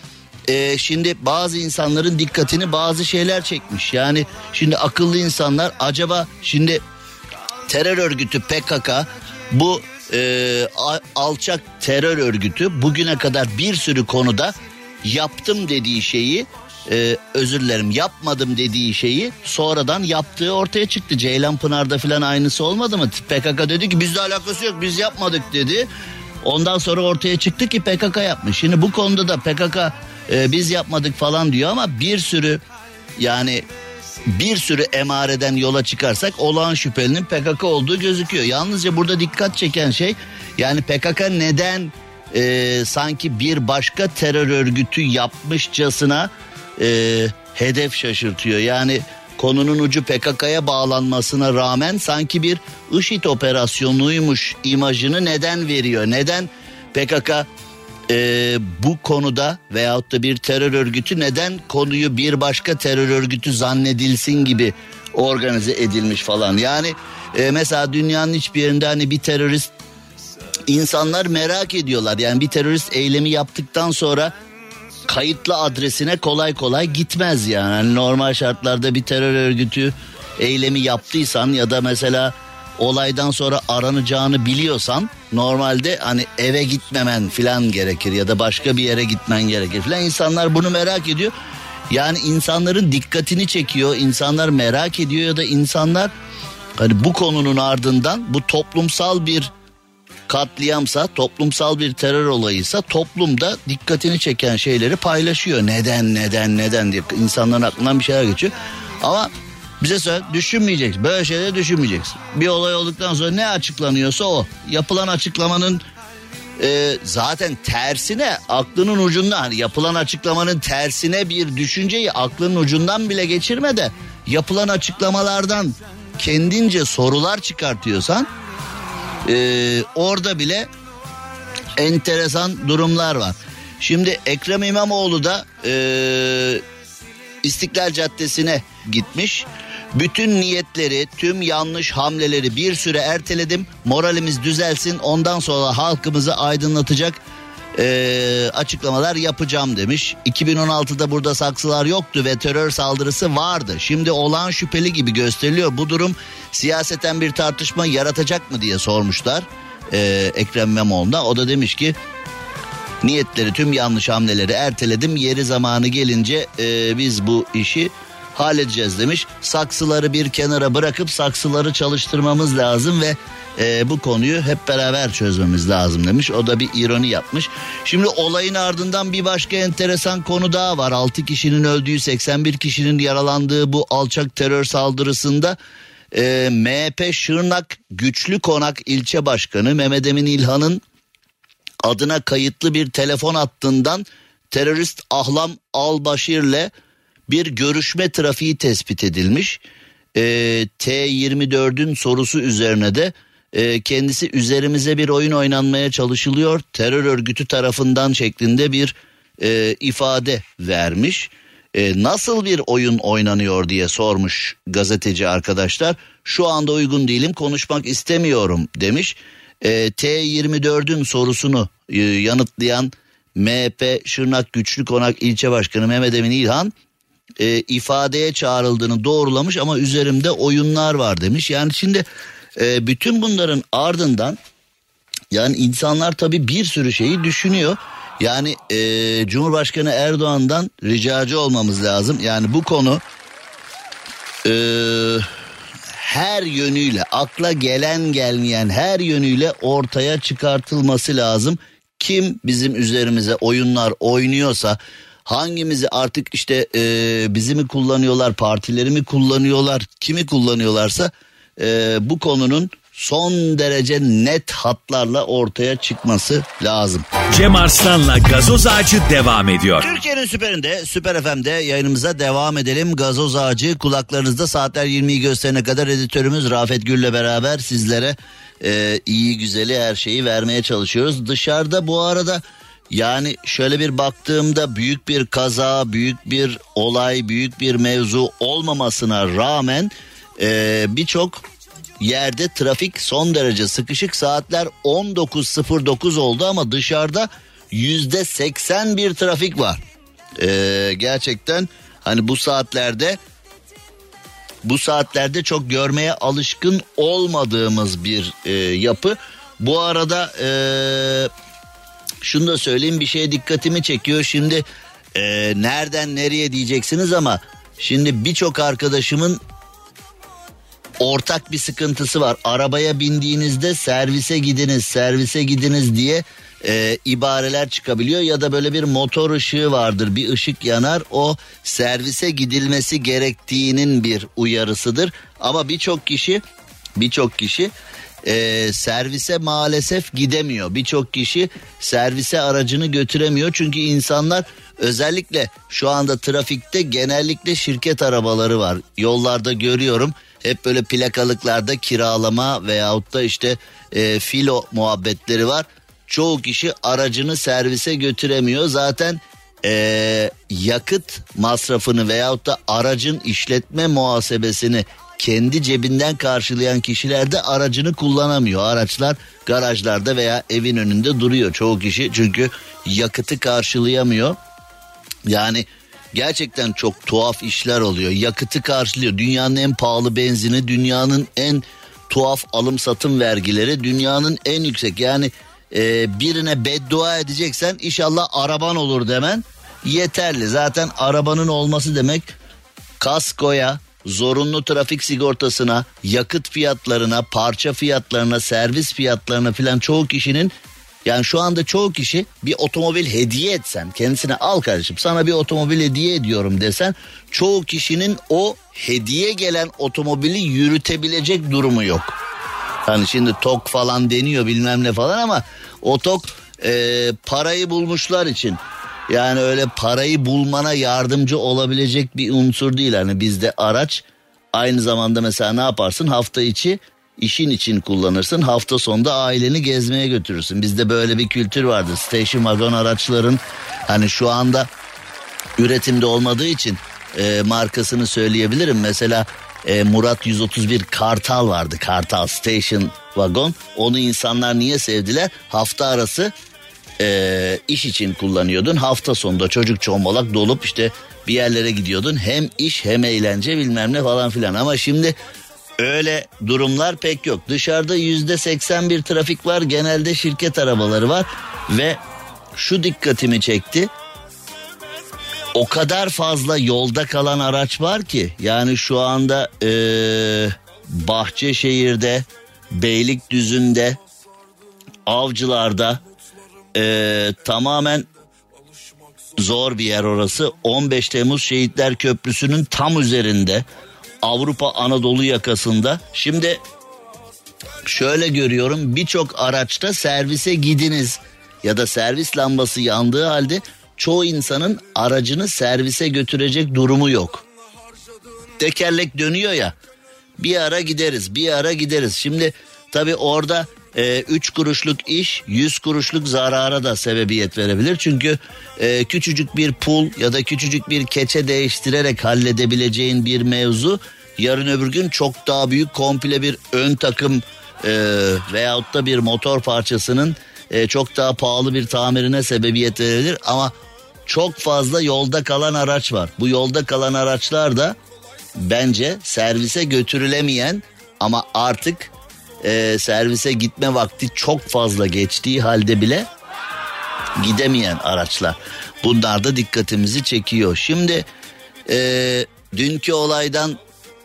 e, şimdi bazı insanların dikkatini bazı şeyler çekmiş. Yani şimdi akıllı insanlar acaba şimdi terör örgütü P K K bu Ee, alçak terör örgütü bugüne kadar bir sürü konuda yaptım dediği şeyi e, özür dilerim yapmadım dediği şeyi sonradan yaptığı ortaya çıktı. Ceylanpınar'da filan aynısı olmadı mı? P K K dedi ki bizle alakası yok, biz yapmadık dedi. Ondan sonra ortaya çıktı ki P K K yapmış. Şimdi bu konuda da P K K e, biz yapmadık falan diyor ama bir sürü yani bir sürü emareden yola çıkarsak olağan şüphelinin P K K olduğu gözüküyor. Yalnızca burada dikkat çeken şey yani P K K neden e, sanki bir başka terör örgütü yapmışçasına e, hedef şaşırtıyor. Yani konunun ucu P K K'ya bağlanmasına rağmen sanki bir IŞİD operasyonuymuş imajını neden veriyor? Neden P K K Ee, bu konuda veyahut da bir terör örgütü neden konuyu bir başka terör örgütü zannedilsin gibi organize edilmiş falan. Yani e, mesela dünyanın hiçbir yerinde hani bir terörist, insanlar merak ediyorlar. Yani bir terörist eylemi yaptıktan sonra kayıtlı adresine kolay kolay gitmez yani. Yani normal şartlarda bir terör örgütü eylemi yaptıysan ya da mesela olaydan sonra aranacağını biliyorsan normalde hani eve gitmemen filan gerekir ya da başka bir yere gitmen gerekir filan. İnsanlar bunu merak ediyor. Yani insanların dikkatini çekiyor, insanlar merak ediyor ya da insanlar hani bu konunun ardından bu toplumsal bir katliamsa, toplumsal bir terör olayıysa toplumda dikkatini çeken şeyleri paylaşıyor. Neden neden neden diye insanların aklından bir şeyler geçiyor ama bize söyle, düşünmeyeceksin. Böyle şeyleri düşünmeyeceksin. Bir olay olduktan sonra ne açıklanıyorsa o. Yapılan açıklamanın e, zaten tersine, aklının ucundan, hani yapılan açıklamanın tersine bir düşünceyi aklının ucundan bile geçirme de yapılan açıklamalardan kendince sorular çıkartıyorsan e, orada bile enteresan durumlar var. Şimdi Ekrem İmamoğlu da e, İstiklal Caddesi'ne gitmiş. Bütün niyetleri, tüm yanlış hamleleri bir süre erteledim. Moralimiz düzelsin. Ondan sonra halkımızı aydınlatacak e, açıklamalar yapacağım demiş. iki bin on altıda burada saksılar yoktu ve terör saldırısı vardı. Şimdi olağan şüpheli gibi gösteriliyor. Bu durum siyaseten bir tartışma yaratacak mı diye sormuşlar e, Ekrem İmamoğlu'na. O da demiş ki niyetleri, tüm yanlış hamleleri erteledim. Yeri zamanı gelince e, biz bu işi halledeceğiz demiş. Saksıları bir kenara bırakıp saksıları çalıştırmamız lazım ve e, bu konuyu hep beraber çözmemiz lazım demiş. O da bir ironi yapmış. Şimdi olayın ardından bir başka enteresan konu daha var. altı kişinin öldüğü, seksen bir kişinin yaralandığı bu alçak terör saldırısında e, M H P Şırnak Güçlükonak ilçe başkanı Mehmet Emin İlhan'ın adına kayıtlı bir telefon hattından terörist Ahlam Albaşir'le bir görüşme trafiği tespit edilmiş. E, T yirmi dört'ün sorusu üzerine de e, kendisi üzerimize bir oyun oynanmaya çalışılıyor, terör örgütü tarafından şeklinde bir e, ifade vermiş. E, nasıl bir oyun oynanıyor diye sormuş gazeteci arkadaşlar. Şu anda uygun değilim, konuşmak istemiyorum demiş. E, T yirmi dört'ün sorusunu e, yanıtlayan M H P Şırnak Güçlükonak ilçe başkanı Mehmet Emin İlhan E, ifadeye çağrıldığını doğrulamış ama üzerimde oyunlar var demiş. Yani şimdi e, bütün bunların ardından yani insanlar tabii bir sürü şeyi düşünüyor. Yani e, Cumhurbaşkanı Erdoğan'dan ricacı olmamız lazım. Yani bu konu e, her yönüyle, akla gelen gelmeyen her yönüyle ortaya çıkartılması lazım. Kim bizim üzerimize oyunlar oynuyorsa, hangimizi artık işte e, bizi mi kullanıyorlar, partileri mi kullanıyorlar, kimi kullanıyorlarsa e, bu konunun son derece net hatlarla ortaya çıkması lazım. Cem Arslan'la Gazoz Ağacı devam ediyor. Türkiye'nin süperinde, Süper F M'de yayınımıza devam edelim. Gazoz Ağacı kulaklarınızda, saatler yirmiyi gösterene kadar editörümüz Rafet Gül'le beraber sizlere e, iyi güzeli, her şeyi vermeye çalışıyoruz. Dışarıda bu arada... Yani şöyle bir baktığımda büyük bir kaza, büyük bir olay, büyük bir mevzu olmamasına rağmen e, birçok yerde trafik son derece sıkışık. Saatler on dokuz sıfır dokuz oldu ama dışarıda yüzde seksen bir trafik var. E, gerçekten hani bu saatlerde bu saatlerde çok görmeye alışkın olmadığımız bir e, yapı. Bu arada... E, şunu da söyleyeyim, bir şeye dikkatimi çekiyor. Şimdi e, nereden nereye diyeceksiniz ama şimdi birçok arkadaşımın ortak bir sıkıntısı var. Arabaya bindiğinizde servise gidiniz, servise gidiniz diye e, ibareler çıkabiliyor. Ya da böyle bir motor ışığı vardır, bir ışık yanar, o servise gidilmesi gerektiğinin bir uyarısıdır. Ama birçok kişi, birçok kişi... Ee, servise maalesef gidemiyor. Birçok kişi servise aracını götüremiyor. Çünkü insanlar, özellikle şu anda trafikte genellikle şirket arabaları var. Yollarda görüyorum, hep böyle plakalıklarda kiralama veyahut da işte e, filo muhabbetleri var. Çoğu kişi aracını servise götüremiyor. Zaten e, yakıt masrafını veyahut da aracın işletme muhasebesini kendi cebinden karşılayan kişiler de aracını kullanamıyor. Araçlar garajlarda veya evin önünde duruyor çoğu kişi. Çünkü yakıtı karşılayamıyor. Yani gerçekten çok tuhaf işler oluyor. Yakıtı karşılıyor. Dünyanın en pahalı benzini, dünyanın en tuhaf alım satım vergileri, dünyanın en yüksek. Yani e, birine beddua edeceksen inşallah araban olur demen yeterli. Zaten arabanın olması demek kaskoya, zorunlu trafik sigortasına, yakıt fiyatlarına, parça fiyatlarına, servis fiyatlarına filan çoğu kişinin, yani şu anda çoğu kişi bir otomobil hediye etsen, kendisine al kardeşim sana bir otomobil hediye ediyorum desen, çoğu kişinin o hediye gelen otomobili yürütebilecek durumu yok. Hani şimdi tok falan deniyor bilmem ne falan ama o tok ee, parayı bulmuşlar için. Yani öyle parayı bulmana yardımcı olabilecek bir unsur değil. Hani bizde araç aynı zamanda mesela ne yaparsın? Hafta içi işin için kullanırsın. Hafta sonunda aileni gezmeye götürürsün. Bizde böyle bir kültür vardır. Station wagon araçların hani şu anda üretimde olmadığı için e, markasını söyleyebilirim. Mesela e, Murat yüz otuz bir Kartal vardı. Kartal Station wagon. Onu insanlar niye sevdiler? Hafta arası e, iş için kullanıyordun. Hafta sonunda çocuk çombalak dolup işte bir yerlere gidiyordun. Hem iş hem eğlence bilmem ne falan filan. Ama şimdi öyle durumlar pek yok. Dışarıda yüzde seksen bir trafik var. Genelde şirket arabaları var. Ve şu dikkatimi çekti. O kadar fazla yolda kalan araç var ki. Yani şu anda e, Bahçeşehir'de, Beylikdüzü'nde, Avcılar'da e, tamamen zor bir yer orası. on beş Temmuz Şehitler Köprüsü'nün tam üzerinde, Avrupa Anadolu yakasında. Şimdi şöyle görüyorum, birçok araçta servise gidiniz ya da servis lambası yandığı halde çoğu insanın aracını servise götürecek durumu yok. Tekerlek dönüyor ya, bir ara gideriz bir ara gideriz. Şimdi tabii orada e, üç kuruşluk iş yüz kuruşluk zarara da sebebiyet verebilir. Çünkü e, küçücük bir pul ya da küçücük bir keçe değiştirerek halledebileceğin bir mevzu yarın öbür gün çok daha büyük komple bir ön takım e, veyahut da bir motor parçasının e, çok daha pahalı bir tamirine sebebiyet verebilir. Ama çok fazla yolda kalan araç var. Bu yolda kalan araçlar da bence servise götürülemeyen ama artık e, servise gitme vakti çok fazla geçtiği halde bile gidemeyen araçlar. Bunlar da dikkatimizi çekiyor. Şimdi e, dünkü olaydan,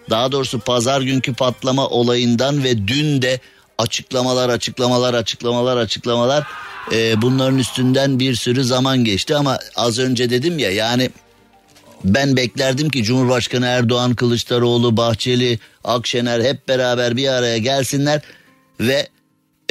daha doğrusu pazar günkü patlama olayından ve dün de açıklamalar açıklamalar açıklamalar açıklamalar e, bunların üstünden bir sürü zaman geçti. Ama az önce dedim ya, yani ben beklerdim ki Cumhurbaşkanı Erdoğan, Kılıçdaroğlu, Bahçeli, Akşener hep beraber bir araya gelsinler ve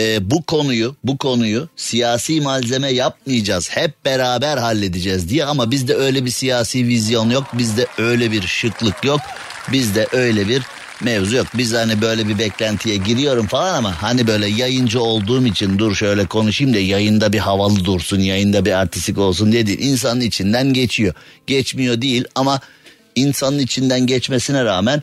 e, bu konuyu bu konuyu siyasi malzeme yapmayacağız, hep beraber halledeceğiz diye. Ama bizde öyle bir siyasi vizyon yok, bizde öyle bir şıklık yok, bizde öyle bir mevzu yok. Biz hani böyle bir beklentiye giriyorum falan ama hani böyle yayıncı olduğum için dur şöyle konuşayım da yayında bir havalı dursun, yayında bir artistik olsun diye değil. İnsanın içinden geçiyor. Geçmiyor değil ama insanın içinden geçmesine rağmen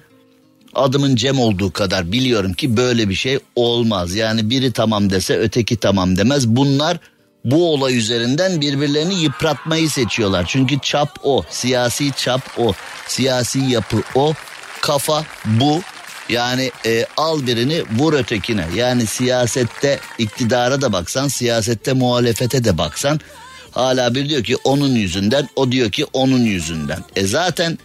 adımın Cem olduğu kadar biliyorum ki böyle bir şey olmaz. Yani biri tamam dese öteki tamam demez. Bunlar bu olay üzerinden birbirlerini yıpratmayı seçiyorlar. Çünkü çap o, siyasi çap o, siyasi yapı o. Kafa bu. Yani e, al birini vur ötekine. Yani siyasette iktidara da baksan, siyasette muhalefete de baksan, hala bir diyor ki onun yüzünden, o diyor ki onun yüzünden. E zaten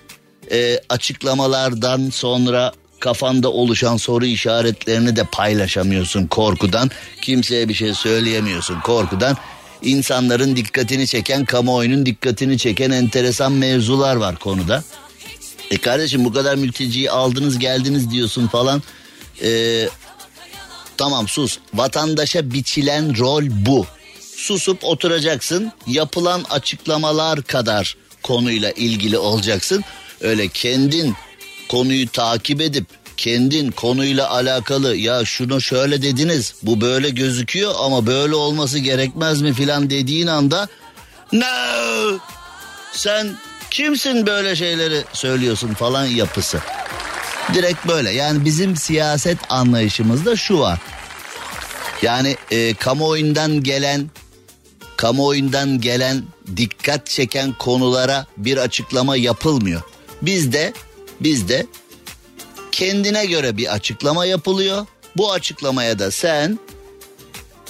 e, açıklamalardan sonra kafanda oluşan soru işaretlerini de paylaşamıyorsun korkudan. Kimseye bir şey söyleyemiyorsun korkudan. İnsanların dikkatini çeken, kamuoyunun dikkatini çeken enteresan mevzular var konuda. E kardeşim, bu kadar mülteciyi aldınız geldiniz diyorsun falan. Ee, tamam sus. Vatandaşa biçilen rol bu. Susup oturacaksın. Yapılan açıklamalar kadar konuyla ilgili olacaksın. Öyle kendin konuyu takip edip kendin konuyla alakalı ya şunu şöyle dediniz, bu böyle gözüküyor ama böyle olması gerekmez mi filan dediğin anda no! Sen kimsin böyle şeyleri söylüyorsun falan yapısı. Direkt böyle. Yani bizim siyaset anlayışımızda şu var. Yani e, kamuoyundan gelen, kamuoyundan gelen dikkat çeken konulara bir açıklama yapılmıyor. Bizde, bizde kendine göre bir açıklama yapılıyor. Bu açıklamaya da sen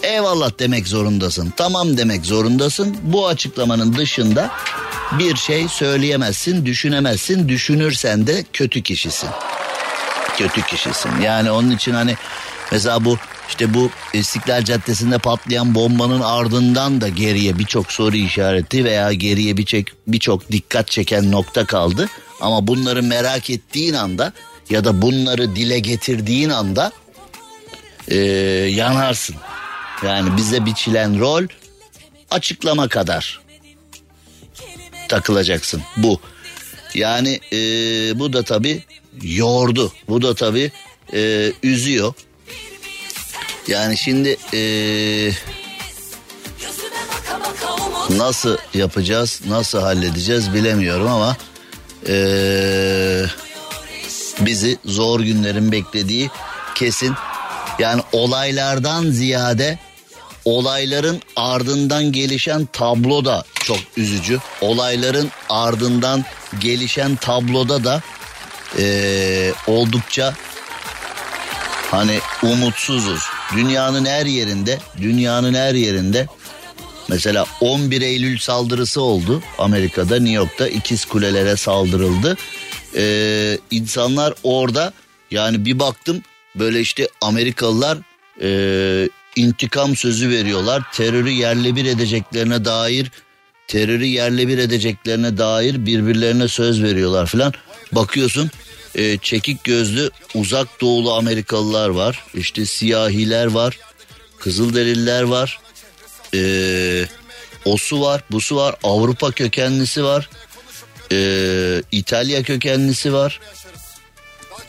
eyvallah demek zorundasın, tamam demek zorundasın. Bu açıklamanın dışında bir şey söyleyemezsin, düşünemezsin. Düşünürsen de kötü kişisin. Kötü kişisin. Yani onun için hani mesela bu işte bu İstiklal Caddesi'nde patlayan bombanın ardından da geriye birçok soru işareti veya geriye birçok birçok dikkat çeken nokta kaldı. Ama bunları merak ettiğin anda ya da bunları dile getirdiğin anda ee, yanarsın. Yani bize biçilen rol açıklama kadar takılacaksın. Bu yani e, bu da tabii yordu, bu da tabii e, üzüyor. Yani şimdi e, nasıl yapacağız, nasıl halledeceğiz bilemiyorum ama e, bizi zor günlerin beklediği kesin. Yani olaylardan ziyade olayların ardından gelişen tablo da çok üzücü. Olayların ardından gelişen tabloda da ee, oldukça hani umutsuzuz. Dünyanın her yerinde, dünyanın her yerinde mesela on bir Eylül saldırısı oldu. Amerika'da, New York'ta ikiz kulelere saldırıldı. Ee, insanlar orada, yani bir baktım böyle işte Amerikalılar e, intikam sözü veriyorlar. Terörü yerle bir edeceklerine dair, terörü yerle bir edeceklerine dair birbirlerine söz veriyorlar filan. Bakıyorsun e, çekik gözlü uzak doğulu Amerikalılar var. İşte siyahiler var, Kızılderililer var. Ee, osu var, busu var, Avrupa kökenlisi var, ee, İtalya kökenlisi var,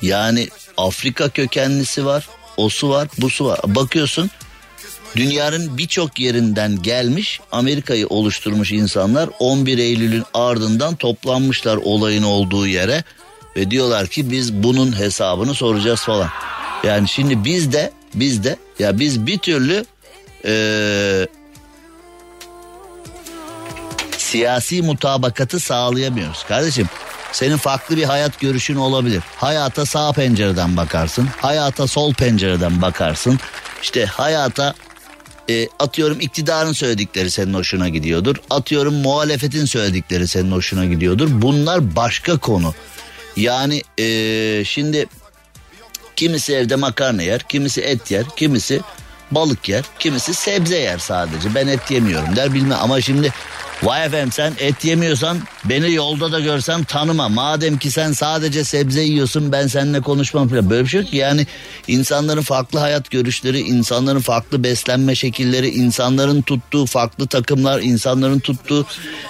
yani Afrika kökenlisi var, osu var, busu var. Bakıyorsun dünyanın birçok yerinden gelmiş, Amerika'yı oluşturmuş insanlar on bir Eylül'ün ardından toplanmışlar olayın olduğu yere ve diyorlar ki biz bunun hesabını soracağız falan. Yani şimdi biz de biz de ya biz bir türlü eee siyasi mutabakatı sağlayamıyoruz. Kardeşim, senin farklı bir hayat görüşün olabilir. Hayata sağ pencereden bakarsın, hayata sol pencereden bakarsın. İşte hayata e, atıyorum iktidarın söyledikleri senin hoşuna gidiyordur. Atıyorum muhalefetin söyledikleri senin hoşuna gidiyordur. Bunlar başka konu. Yani e, şimdi kimisi evde makarna yer, kimisi et yer, kimisi balık yer, kimisi sebze yer sadece. Ben et yemiyorum der bilmem ama şimdi... Vay efendim, sen et yemiyorsan beni yolda da görsen tanıma. Madem ki sen sadece sebze yiyorsun, ben seninle konuşmam falan. Böyle bir şey yok ki. Yani insanların farklı hayat görüşleri, insanların farklı beslenme şekilleri, insanların tuttuğu farklı takımlar, insanların tuttuğu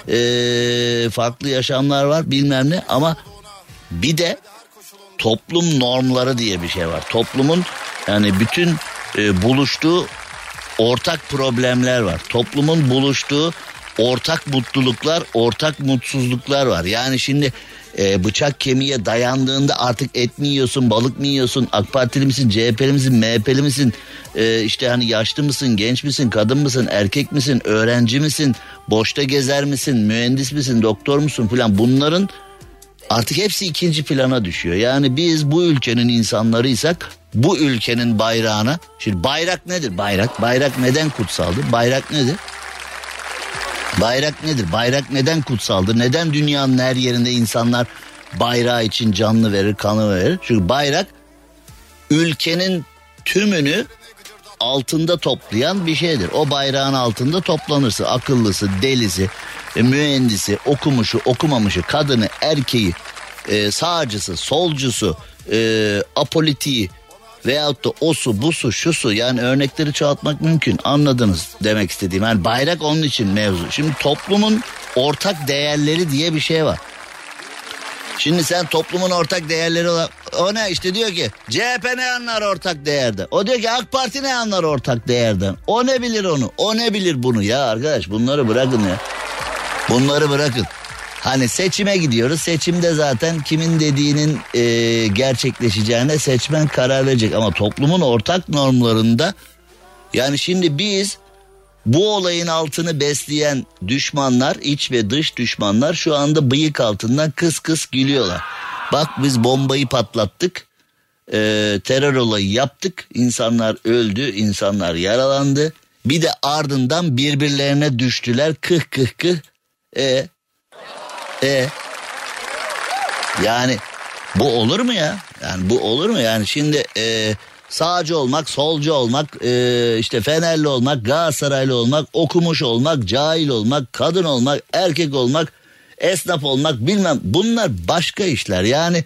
ee, farklı yaşamlar var bilmem ne. Ama bir de toplum normları diye bir şey var. Toplumun yani bütün e, buluştuğu ortak problemler var. Toplumun buluştuğu ortak mutluluklar, ortak mutsuzluklar var. Yani şimdi e, bıçak kemiğe dayandığında artık et mi yiyorsun, balık mı yiyorsun, AK Partili misin, C H P'li misin, M H P'li misin, e, işte hani yaşlı mısın, genç misin, kadın mısın, erkek misin, öğrenci misin, boşta gezer misin, mühendis misin, doktor musun falan, bunların artık hepsi ikinci plana düşüyor. Yani biz bu ülkenin insanlarıysak bu ülkenin bayrağına, şimdi bayrak nedir? Bayrak, bayrak neden kutsaldır? Bayrak nedir? Bayrak nedir? Bayrak neden kutsaldır? Neden dünyanın her yerinde insanlar bayrağı için canlı verir, kanı verir? Çünkü bayrak ülkenin tümünü altında toplayan bir şeydir. O bayrağın altında toplanırsa akıllısı, delisi, mühendisi, okumuşu, okumamışı, kadını, erkeği, sağcısı, solcusu, apolitiği veyahut da osu, busu, şusu, yani örnekleri çoğaltmak mümkün. Anladınız demek istediğim. Yani bayrak onun için mevzu. Şimdi toplumun ortak değerleri diye bir şey var. Şimdi sen toplumun ortak değerleri olan... O ne işte, diyor ki C H P ne anlar ortak değerden? O diyor ki AK Parti ne anlar ortak değerden? O ne bilir onu? O ne bilir bunu? Ya arkadaş, bunları bırakın ya. Bunları bırakın. Hani seçime gidiyoruz. Seçimde zaten kimin dediğinin e, gerçekleşeceğine seçmen karar verecek. Ama toplumun ortak normlarında, yani şimdi biz bu olayın altını besleyen düşmanlar, iç ve dış düşmanlar şu anda bıyık altından kıs kıs gülüyorlar. Bak biz bombayı patlattık, e, terör olayı yaptık, insanlar öldü, insanlar yaralandı. Bir de ardından birbirlerine düştüler, kıh kıh kıh. E, Ee, yani bu olur mu ya? Yani bu olur mu? Yani şimdi e, sağcı olmak, solcu olmak, e, işte Fenerli olmak, Galatasaraylı olmak, okumuş olmak, cahil olmak, kadın olmak, erkek olmak, esnaf olmak, bilmem, bunlar başka işler. Yani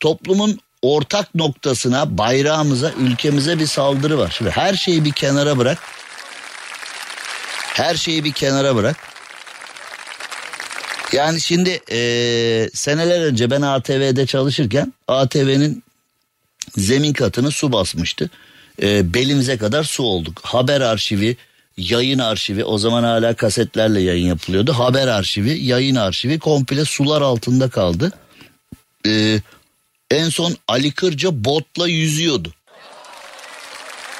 toplumun ortak noktasına, bayrağımıza, ülkemize bir saldırı var. Şimdi her şeyi bir kenara bırak. Her şeyi bir kenara bırak. Yani şimdi e, seneler önce ben A T V'de çalışırken A T V'nin zemin katını su basmıştı. E, belimize kadar su olduk. Haber arşivi, yayın arşivi, o zaman hala kasetlerle yayın yapılıyordu. Haber arşivi, yayın arşivi komple sular altında kaldı. E, en son Ali Kırca botla yüzüyordu.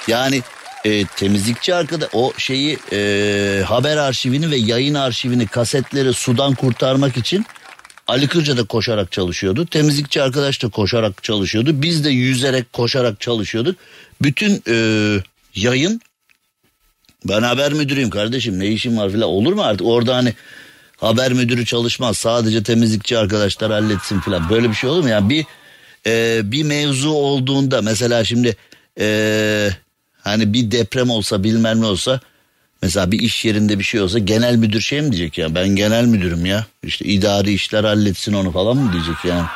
Yani e, temizlikçi arkada o şeyi e, haber arşivini ve yayın arşivini, kasetleri sudan kurtarmak için Ali Kırca da koşarak çalışıyordu. Temizlikçi arkadaş da koşarak çalışıyordu. Biz de yüzerek koşarak çalışıyorduk. Bütün e, yayın, ben haber müdürüyüm kardeşim ne işim var filan olur mu artık? Orada hani haber müdürü çalışmaz, sadece temizlikçi arkadaşlar halletsin filan, böyle bir şey olur mu? Yani bir e, bir mevzu olduğunda mesela şimdi e, hani bir deprem olsa bilmem ne olsa, mesela bir iş yerinde bir şey olsa genel müdür şey mi diyecek ya, ben genel müdürüm ya işte idari işler halletsin onu falan mı diyecek yani?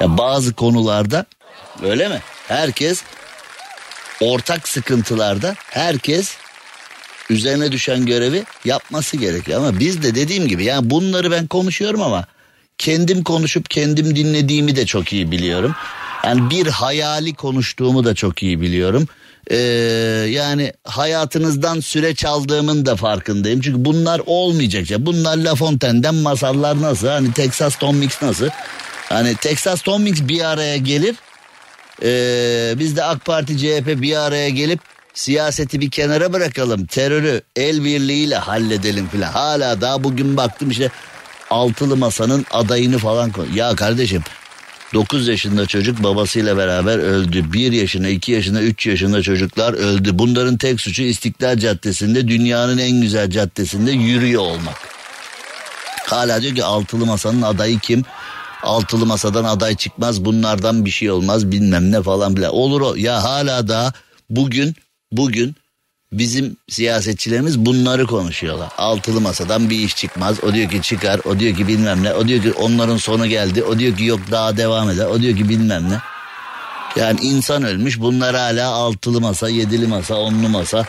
Ya bazı konularda öyle mi? Herkes ortak sıkıntılarda herkes üzerine düşen görevi yapması gerekiyor ama biz de dediğim gibi yani bunları ben konuşuyorum ama kendim konuşup kendim dinlediğimi de çok iyi biliyorum. Yani bir hayali konuştuğumu da çok iyi biliyorum. Ee, yani hayatınızdan süreç aldığımın da farkındayım. Çünkü bunlar olmayacak. Ya. Bunlar La Fontaine'den masallar nasıl? Hani Texas Tom Mix nasıl? Hani Texas Tom Mix bir araya gelir. Ee, biz de AK Parti, C H P bir araya gelip siyaseti bir kenara bırakalım. Terörü el birliğiyle halledelim filan. Hala daha bugün baktım işte altılı masanın adayını falan koy. Ya kardeşim dokuz yaşında çocuk babasıyla beraber öldü. bir yaşında, iki yaşında, üç yaşında çocuklar öldü. Bunların tek suçu İstiklal Caddesi'nde, dünyanın en güzel caddesinde yürüyor olmak. Hala diyor ki altılı masanın adayı kim? Altılı masadan aday çıkmaz, bunlardan bir şey olmaz bilmem ne falan bile. Olur o. Ya hala daha bugün bugün bizim siyasetçilerimiz bunları konuşuyorlar. Altılı masadan bir iş çıkmaz. O diyor ki çıkar. O diyor ki bilmem ne. O diyor ki onların sonu geldi. O diyor ki yok daha devam eder. O diyor ki bilmem ne. Yani insan ölmüş. Bunlar hala altılı masa, yedili masa, onlu masa.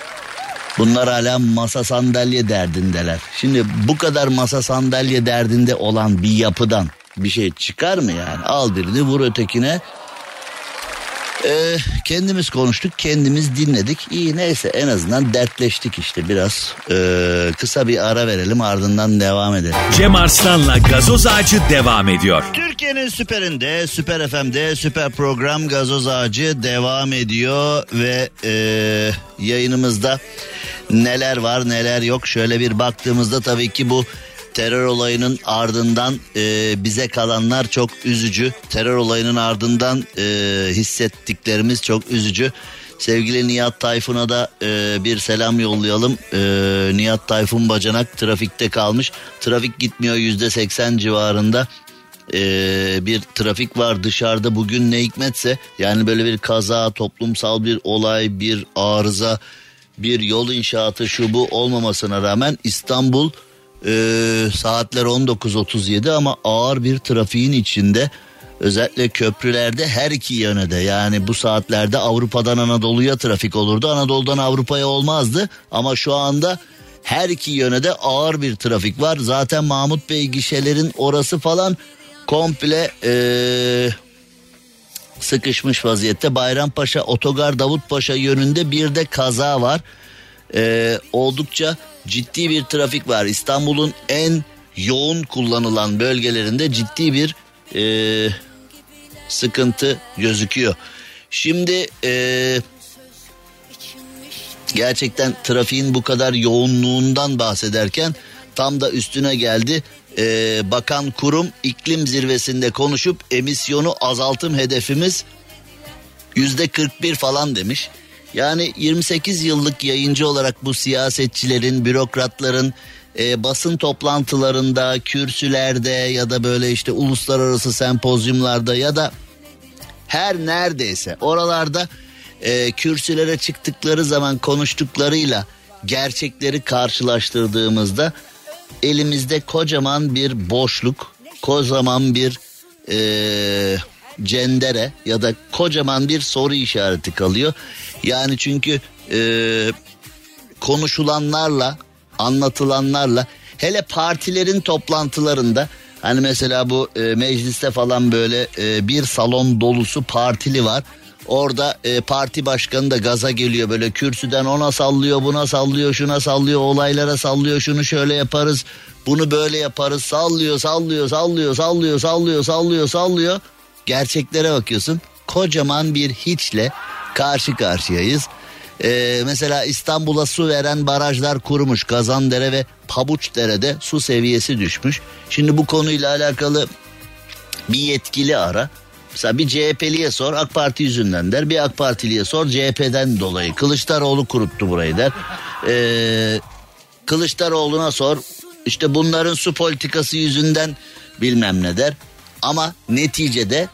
Bunlar hala masa sandalye derdindeler. Şimdi bu kadar masa sandalye derdinde olan bir yapıdan bir şey çıkar mı yani? Al birini vur ötekine. Ee, kendimiz konuştuk, kendimiz dinledik. İyi neyse en azından dertleştik işte biraz. Ee, kısa bir ara verelim, ardından devam edelim. Cem Arslan'la Gazoz Ağacı devam ediyor. Türkiye'nin süperinde, Süper F M'de süper program Gazoz Ağacı devam ediyor ve e, yayınımızda neler var neler yok şöyle bir baktığımızda tabii ki bu terör olayının ardından e, bize kalanlar çok üzücü. Terör olayının ardından e, hissettiklerimiz çok üzücü. Sevgili Nihat Tayfun'a da e, bir selam yollayalım. E, Nihat Tayfun Bacanak trafikte kalmış. Trafik gitmiyor, yüzde seksen civarında e, bir trafik var dışarıda bugün ne hikmetse. Yani böyle bir kaza, toplumsal bir olay, bir arıza, bir yol inşaatı şu bu olmamasına rağmen İstanbul... Ee, saatler on dokuz otuz yedi ama ağır bir trafiğin içinde, özellikle köprülerde her iki yönde. Yani bu saatlerde Avrupa'dan Anadolu'ya trafik olurdu, Anadolu'dan Avrupa'ya olmazdı ama şu anda her iki yönde ağır bir trafik var. Zaten Mahmut Bey gişelerin orası falan komple ee, sıkışmış vaziyette. Bayrampaşa, Otogar Davutpaşa yönünde bir de kaza var. Ee, oldukça ciddi bir trafik var. İstanbul'un en yoğun kullanılan bölgelerinde ciddi bir e, sıkıntı gözüküyor. Şimdi e, gerçekten trafiğin bu kadar yoğunluğundan bahsederken tam da üstüne geldi. E, bakan kurum iklim zirvesinde konuşup emisyonu azaltım hedefimiz yüzde kırk bir falan demiş. Yani yirmi sekiz yıllık yayıncı olarak bu siyasetçilerin, bürokratların e, basın toplantılarında, kürsülerde ya da böyle işte uluslararası sempozyumlarda ya da her neredeyse oralarda e, kürsülere çıktıkları zaman konuştuklarıyla gerçekleri karşılaştırdığımızda elimizde kocaman bir boşluk, kocaman bir e, cendere ya da kocaman bir soru işareti kalıyor. Yani çünkü e, konuşulanlarla, anlatılanlarla, hele partilerin toplantılarında hani mesela bu e, mecliste falan böyle e, bir salon dolusu partili var. Orada e, parti başkanı da gaza geliyor, böyle kürsüden ona sallıyor, buna sallıyor, şuna sallıyor, olaylara sallıyor, şunu şöyle yaparız, bunu böyle yaparız, sallıyor, sallıyor, sallıyor, sallıyor, sallıyor, sallıyor, sallıyor. Gerçeklere bakıyorsun, kocaman bir hiçle karşı karşıyayız. Ee, mesela İstanbul'a su veren barajlar kurumuş. Kazandere ve Pabuçdere'de su seviyesi düşmüş. Şimdi bu konuyla alakalı bir yetkili ara. Mesela bir C H P'liye sor, AK Parti yüzünden der. Bir AK Partiliye sor, C H P'den dolayı. Kılıçdaroğlu kuruttu burayı der. Ee, Kılıçdaroğlu'na sor, İşte bunların su politikası yüzünden bilmem ne der. Ama neticede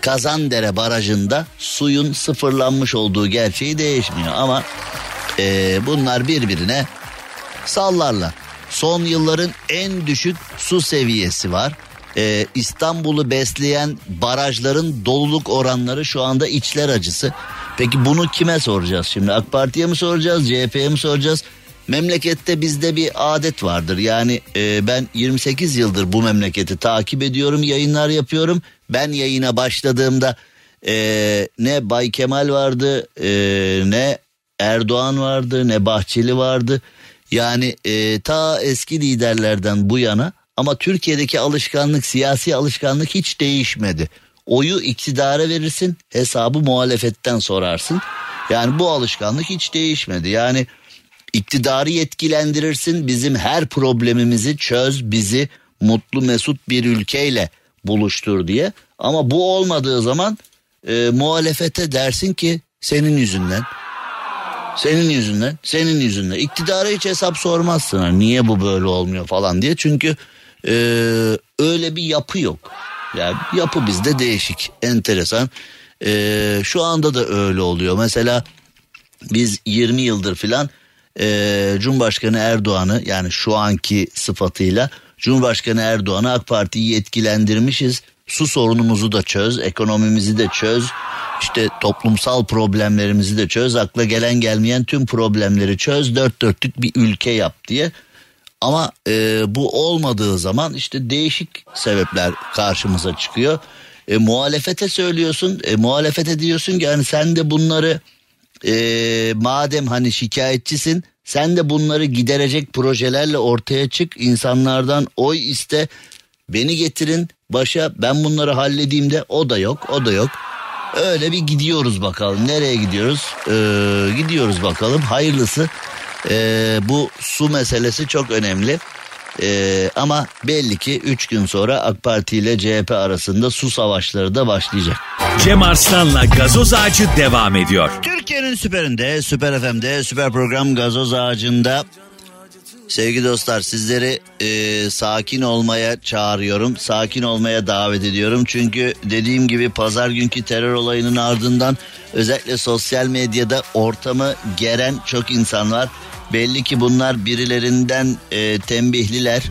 Kazandere Barajı'nda suyun sıfırlanmış olduğu gerçeği değişmiyor. Ama e, bunlar birbirine sallarlar. Son yılların en düşük su seviyesi var. E, İstanbul'u besleyen barajların doluluk oranları şu anda içler acısı. Peki bunu kime soracağız şimdi? AK Parti'ye mi soracağız? C H P'ye mi soracağız? Memlekette bizde bir adet vardır. Yani e, ben yirmi sekiz yıldır bu memleketi takip ediyorum, yayınlar yapıyorum. Ben yayına başladığımda e, ne Bay Kemal vardı, e, ne Erdoğan vardı, ne Bahçeli vardı. Yani e, ta eski liderlerden bu yana, ama Türkiye'deki alışkanlık, siyasi alışkanlık hiç değişmedi. Oyu iktidara verirsin, hesabı muhalefetten sorarsın. Yani bu alışkanlık hiç değişmedi. Yani İktidarı yetkilendirirsin, bizim her problemimizi çöz, bizi mutlu mesut bir ülkeyle buluştur diye. Ama bu olmadığı zaman e, muhalefete dersin ki senin yüzünden, senin yüzünden, senin yüzünden. İktidara hiç hesap sormazsın, hani niye bu böyle olmuyor falan diye. Çünkü e, öyle bir yapı yok. Yani yapı bizde değişik, enteresan. E, şu anda da öyle oluyor. Mesela biz yirmi yıldır filan Ee, Cumhurbaşkanı Erdoğan'ı, yani şu anki sıfatıyla Cumhurbaşkanı Erdoğan'ı, AK Parti'yi yetkilendirmişiz. Su sorunumuzu da çöz, ekonomimizi de çöz, işte toplumsal problemlerimizi de çöz, akla gelen gelmeyen tüm problemleri çöz, dört dörtlük bir ülke yap diye. Ama e, bu olmadığı zaman işte değişik sebepler karşımıza çıkıyor. E, muhalefete söylüyorsun, e, muhalefete diyorsun ki yani sen de bunları... Ee, madem hani şikayetçisin, sen de bunları giderecek projelerle ortaya çık, insanlardan oy iste, beni getirin başa, ben bunları halledeyim de. O da yok, o da yok. Öyle bir gidiyoruz bakalım. Nereye gidiyoruz? Ee, gidiyoruz bakalım, hayırlısı. Ee, bu su meselesi çok önemli. Ee, ama belli ki üç gün sonra AK Parti ile C H P arasında su savaşları da başlayacak. Cem Arslan'la Gazoz Ağacı devam ediyor. Türkiye'nin süperinde, Süper F M'de, süper program Gazoz Ağacı'nda. Sevgili dostlar, sizleri e, sakin olmaya çağırıyorum, sakin olmaya davet ediyorum. Çünkü dediğim gibi pazar günkü terör olayının ardından özellikle sosyal medyada ortamı geren çok insan var. Belli ki bunlar birilerinden e, tembihliler.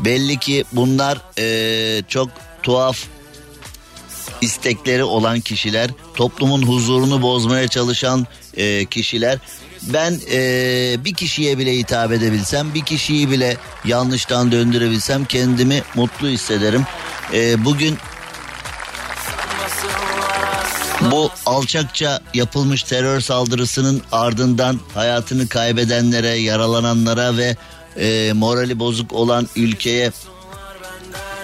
Belli ki bunlar e, çok tuhaf istekleri olan kişiler. Toplumun huzurunu bozmaya çalışan e, kişiler. Ben e, bir kişiye bile hitap edebilsem, bir kişiyi bile yanlıştan döndürebilsem kendimi mutlu hissederim. E, bugün bu alçakça yapılmış terör saldırısının ardından hayatını kaybedenlere, yaralananlara ve e, morali bozuk olan ülkeye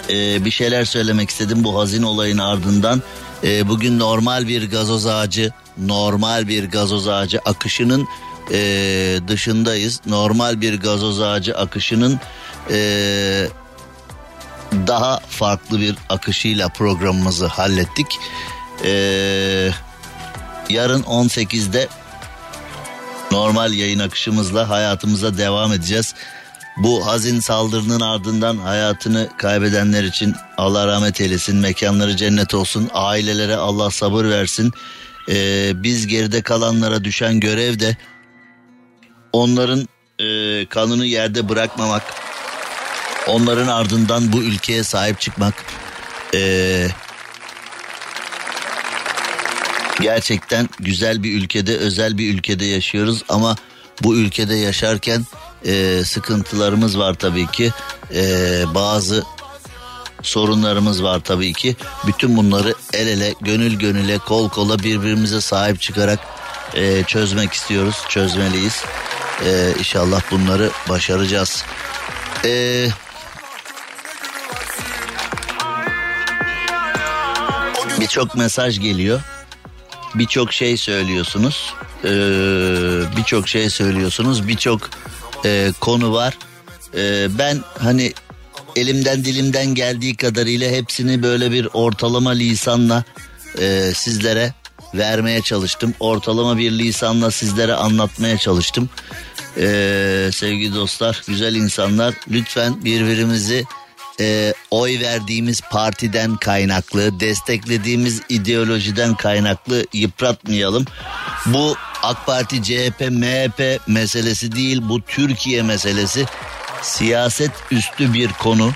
e, bir şeyler söylemek istedim bu hazin olayın ardından. E, bugün normal bir gazoz ağacı, normal bir gazoz ağacı akışının e, dışındayız. Normal bir gazoz ağacı akışının e, daha farklı bir akışıyla programımızı hallettik. Ee, yarın on sekizde normal yayın akışımızla hayatımıza devam edeceğiz. Bu hazin saldırının ardından hayatını kaybedenler için Allah rahmet eylesin, mekanları cennet olsun, ailelere Allah sabır versin. Ee, biz geride kalanlara düşen görev de onların e, kanını yerde bırakmamak, onların ardından bu ülkeye sahip çıkmak. Eee Gerçekten güzel bir ülkede, özel bir ülkede yaşıyoruz ama bu ülkede yaşarken e, sıkıntılarımız var tabii ki. E, bazı sorunlarımız var tabii ki. Bütün bunları el ele, gönül gönüle, kol kola birbirimize sahip çıkarak e, çözmek istiyoruz, çözmeliyiz. E, inşallah bunları başaracağız. E, birçok mesaj geliyor. Birçok şey söylüyorsunuz. e, birçok şey söylüyorsunuz, birçok e, konu var. E, ben hani elimden dilimden geldiği kadarıyla hepsini böyle bir ortalama lisanla e, sizlere vermeye çalıştım. Ortalama bir lisanla sizlere anlatmaya çalıştım. Ee, sevgili dostlar, güzel insanlar, lütfen birbirimizi e, oy verdiğimiz partiden kaynaklı, desteklediğimiz ideolojiden kaynaklı yıpratmayalım. Bu AK Parti, C H P, M H P meselesi değil, bu Türkiye meselesi. Siyaset üstü bir konu.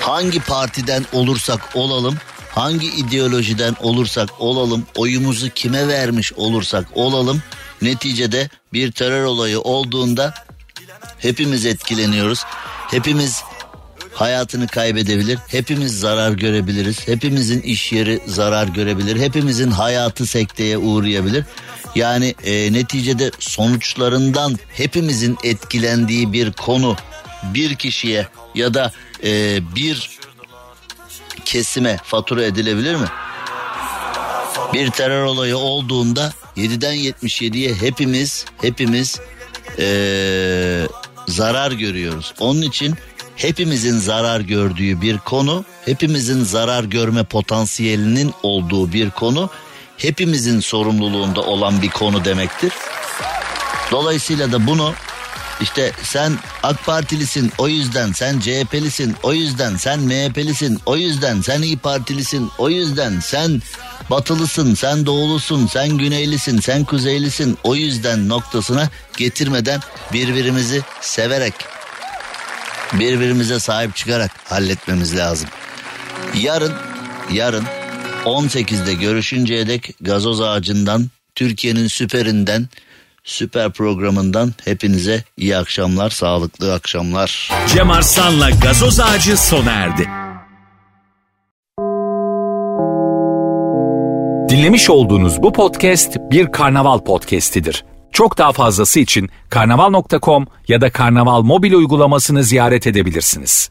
Hangi partiden olursak olalım, hangi ideolojiden olursak olalım, oyumuzu kime vermiş olursak olalım, neticede bir terör olayı olduğunda hepimiz etkileniyoruz. Hepimiz hayatını kaybedebilir, hepimiz zarar görebiliriz, hepimizin iş yeri zarar görebilir, hepimizin hayatı sekteye uğrayabilir. Yani e, neticede sonuçlarından hepimizin etkilendiği bir konu bir kişiye ya da e, bir kesime fatura edilebilir mi? Bir terör olayı olduğunda yediden yetmiş yediye hepimiz hepimiz ee, zarar görüyoruz. Onun için hepimizin zarar gördüğü bir konu, hepimizin zarar görme potansiyelinin olduğu bir konu, hepimizin sorumluluğunda olan bir konu demektir. Dolayısıyla da bunu, İşte sen AK Partilisin o yüzden, sen C H P'lisin o yüzden, sen M H P'lisin o yüzden, sen İYİ Partilisin o yüzden, sen Batılısın, sen Doğulusun, sen Güneylisin, sen Kuzeylisin o yüzden noktasına getirmeden birbirimizi severek, birbirimize sahip çıkarak halletmemiz lazım. Yarın, yarın on sekizde görüşünceye dek Gazoz Ağacı'ndan, Türkiye'nin süperinden, süper programından hepinize iyi akşamlar, sağlıklı akşamlar. Cem Arslan'la Gazoz Ağacı sona erdi. Dinlemiş olduğunuz bu podcast bir Karnaval podcastidir. Çok daha fazlası için karnaval nokta com ya da Karnaval mobil uygulamasını ziyaret edebilirsiniz.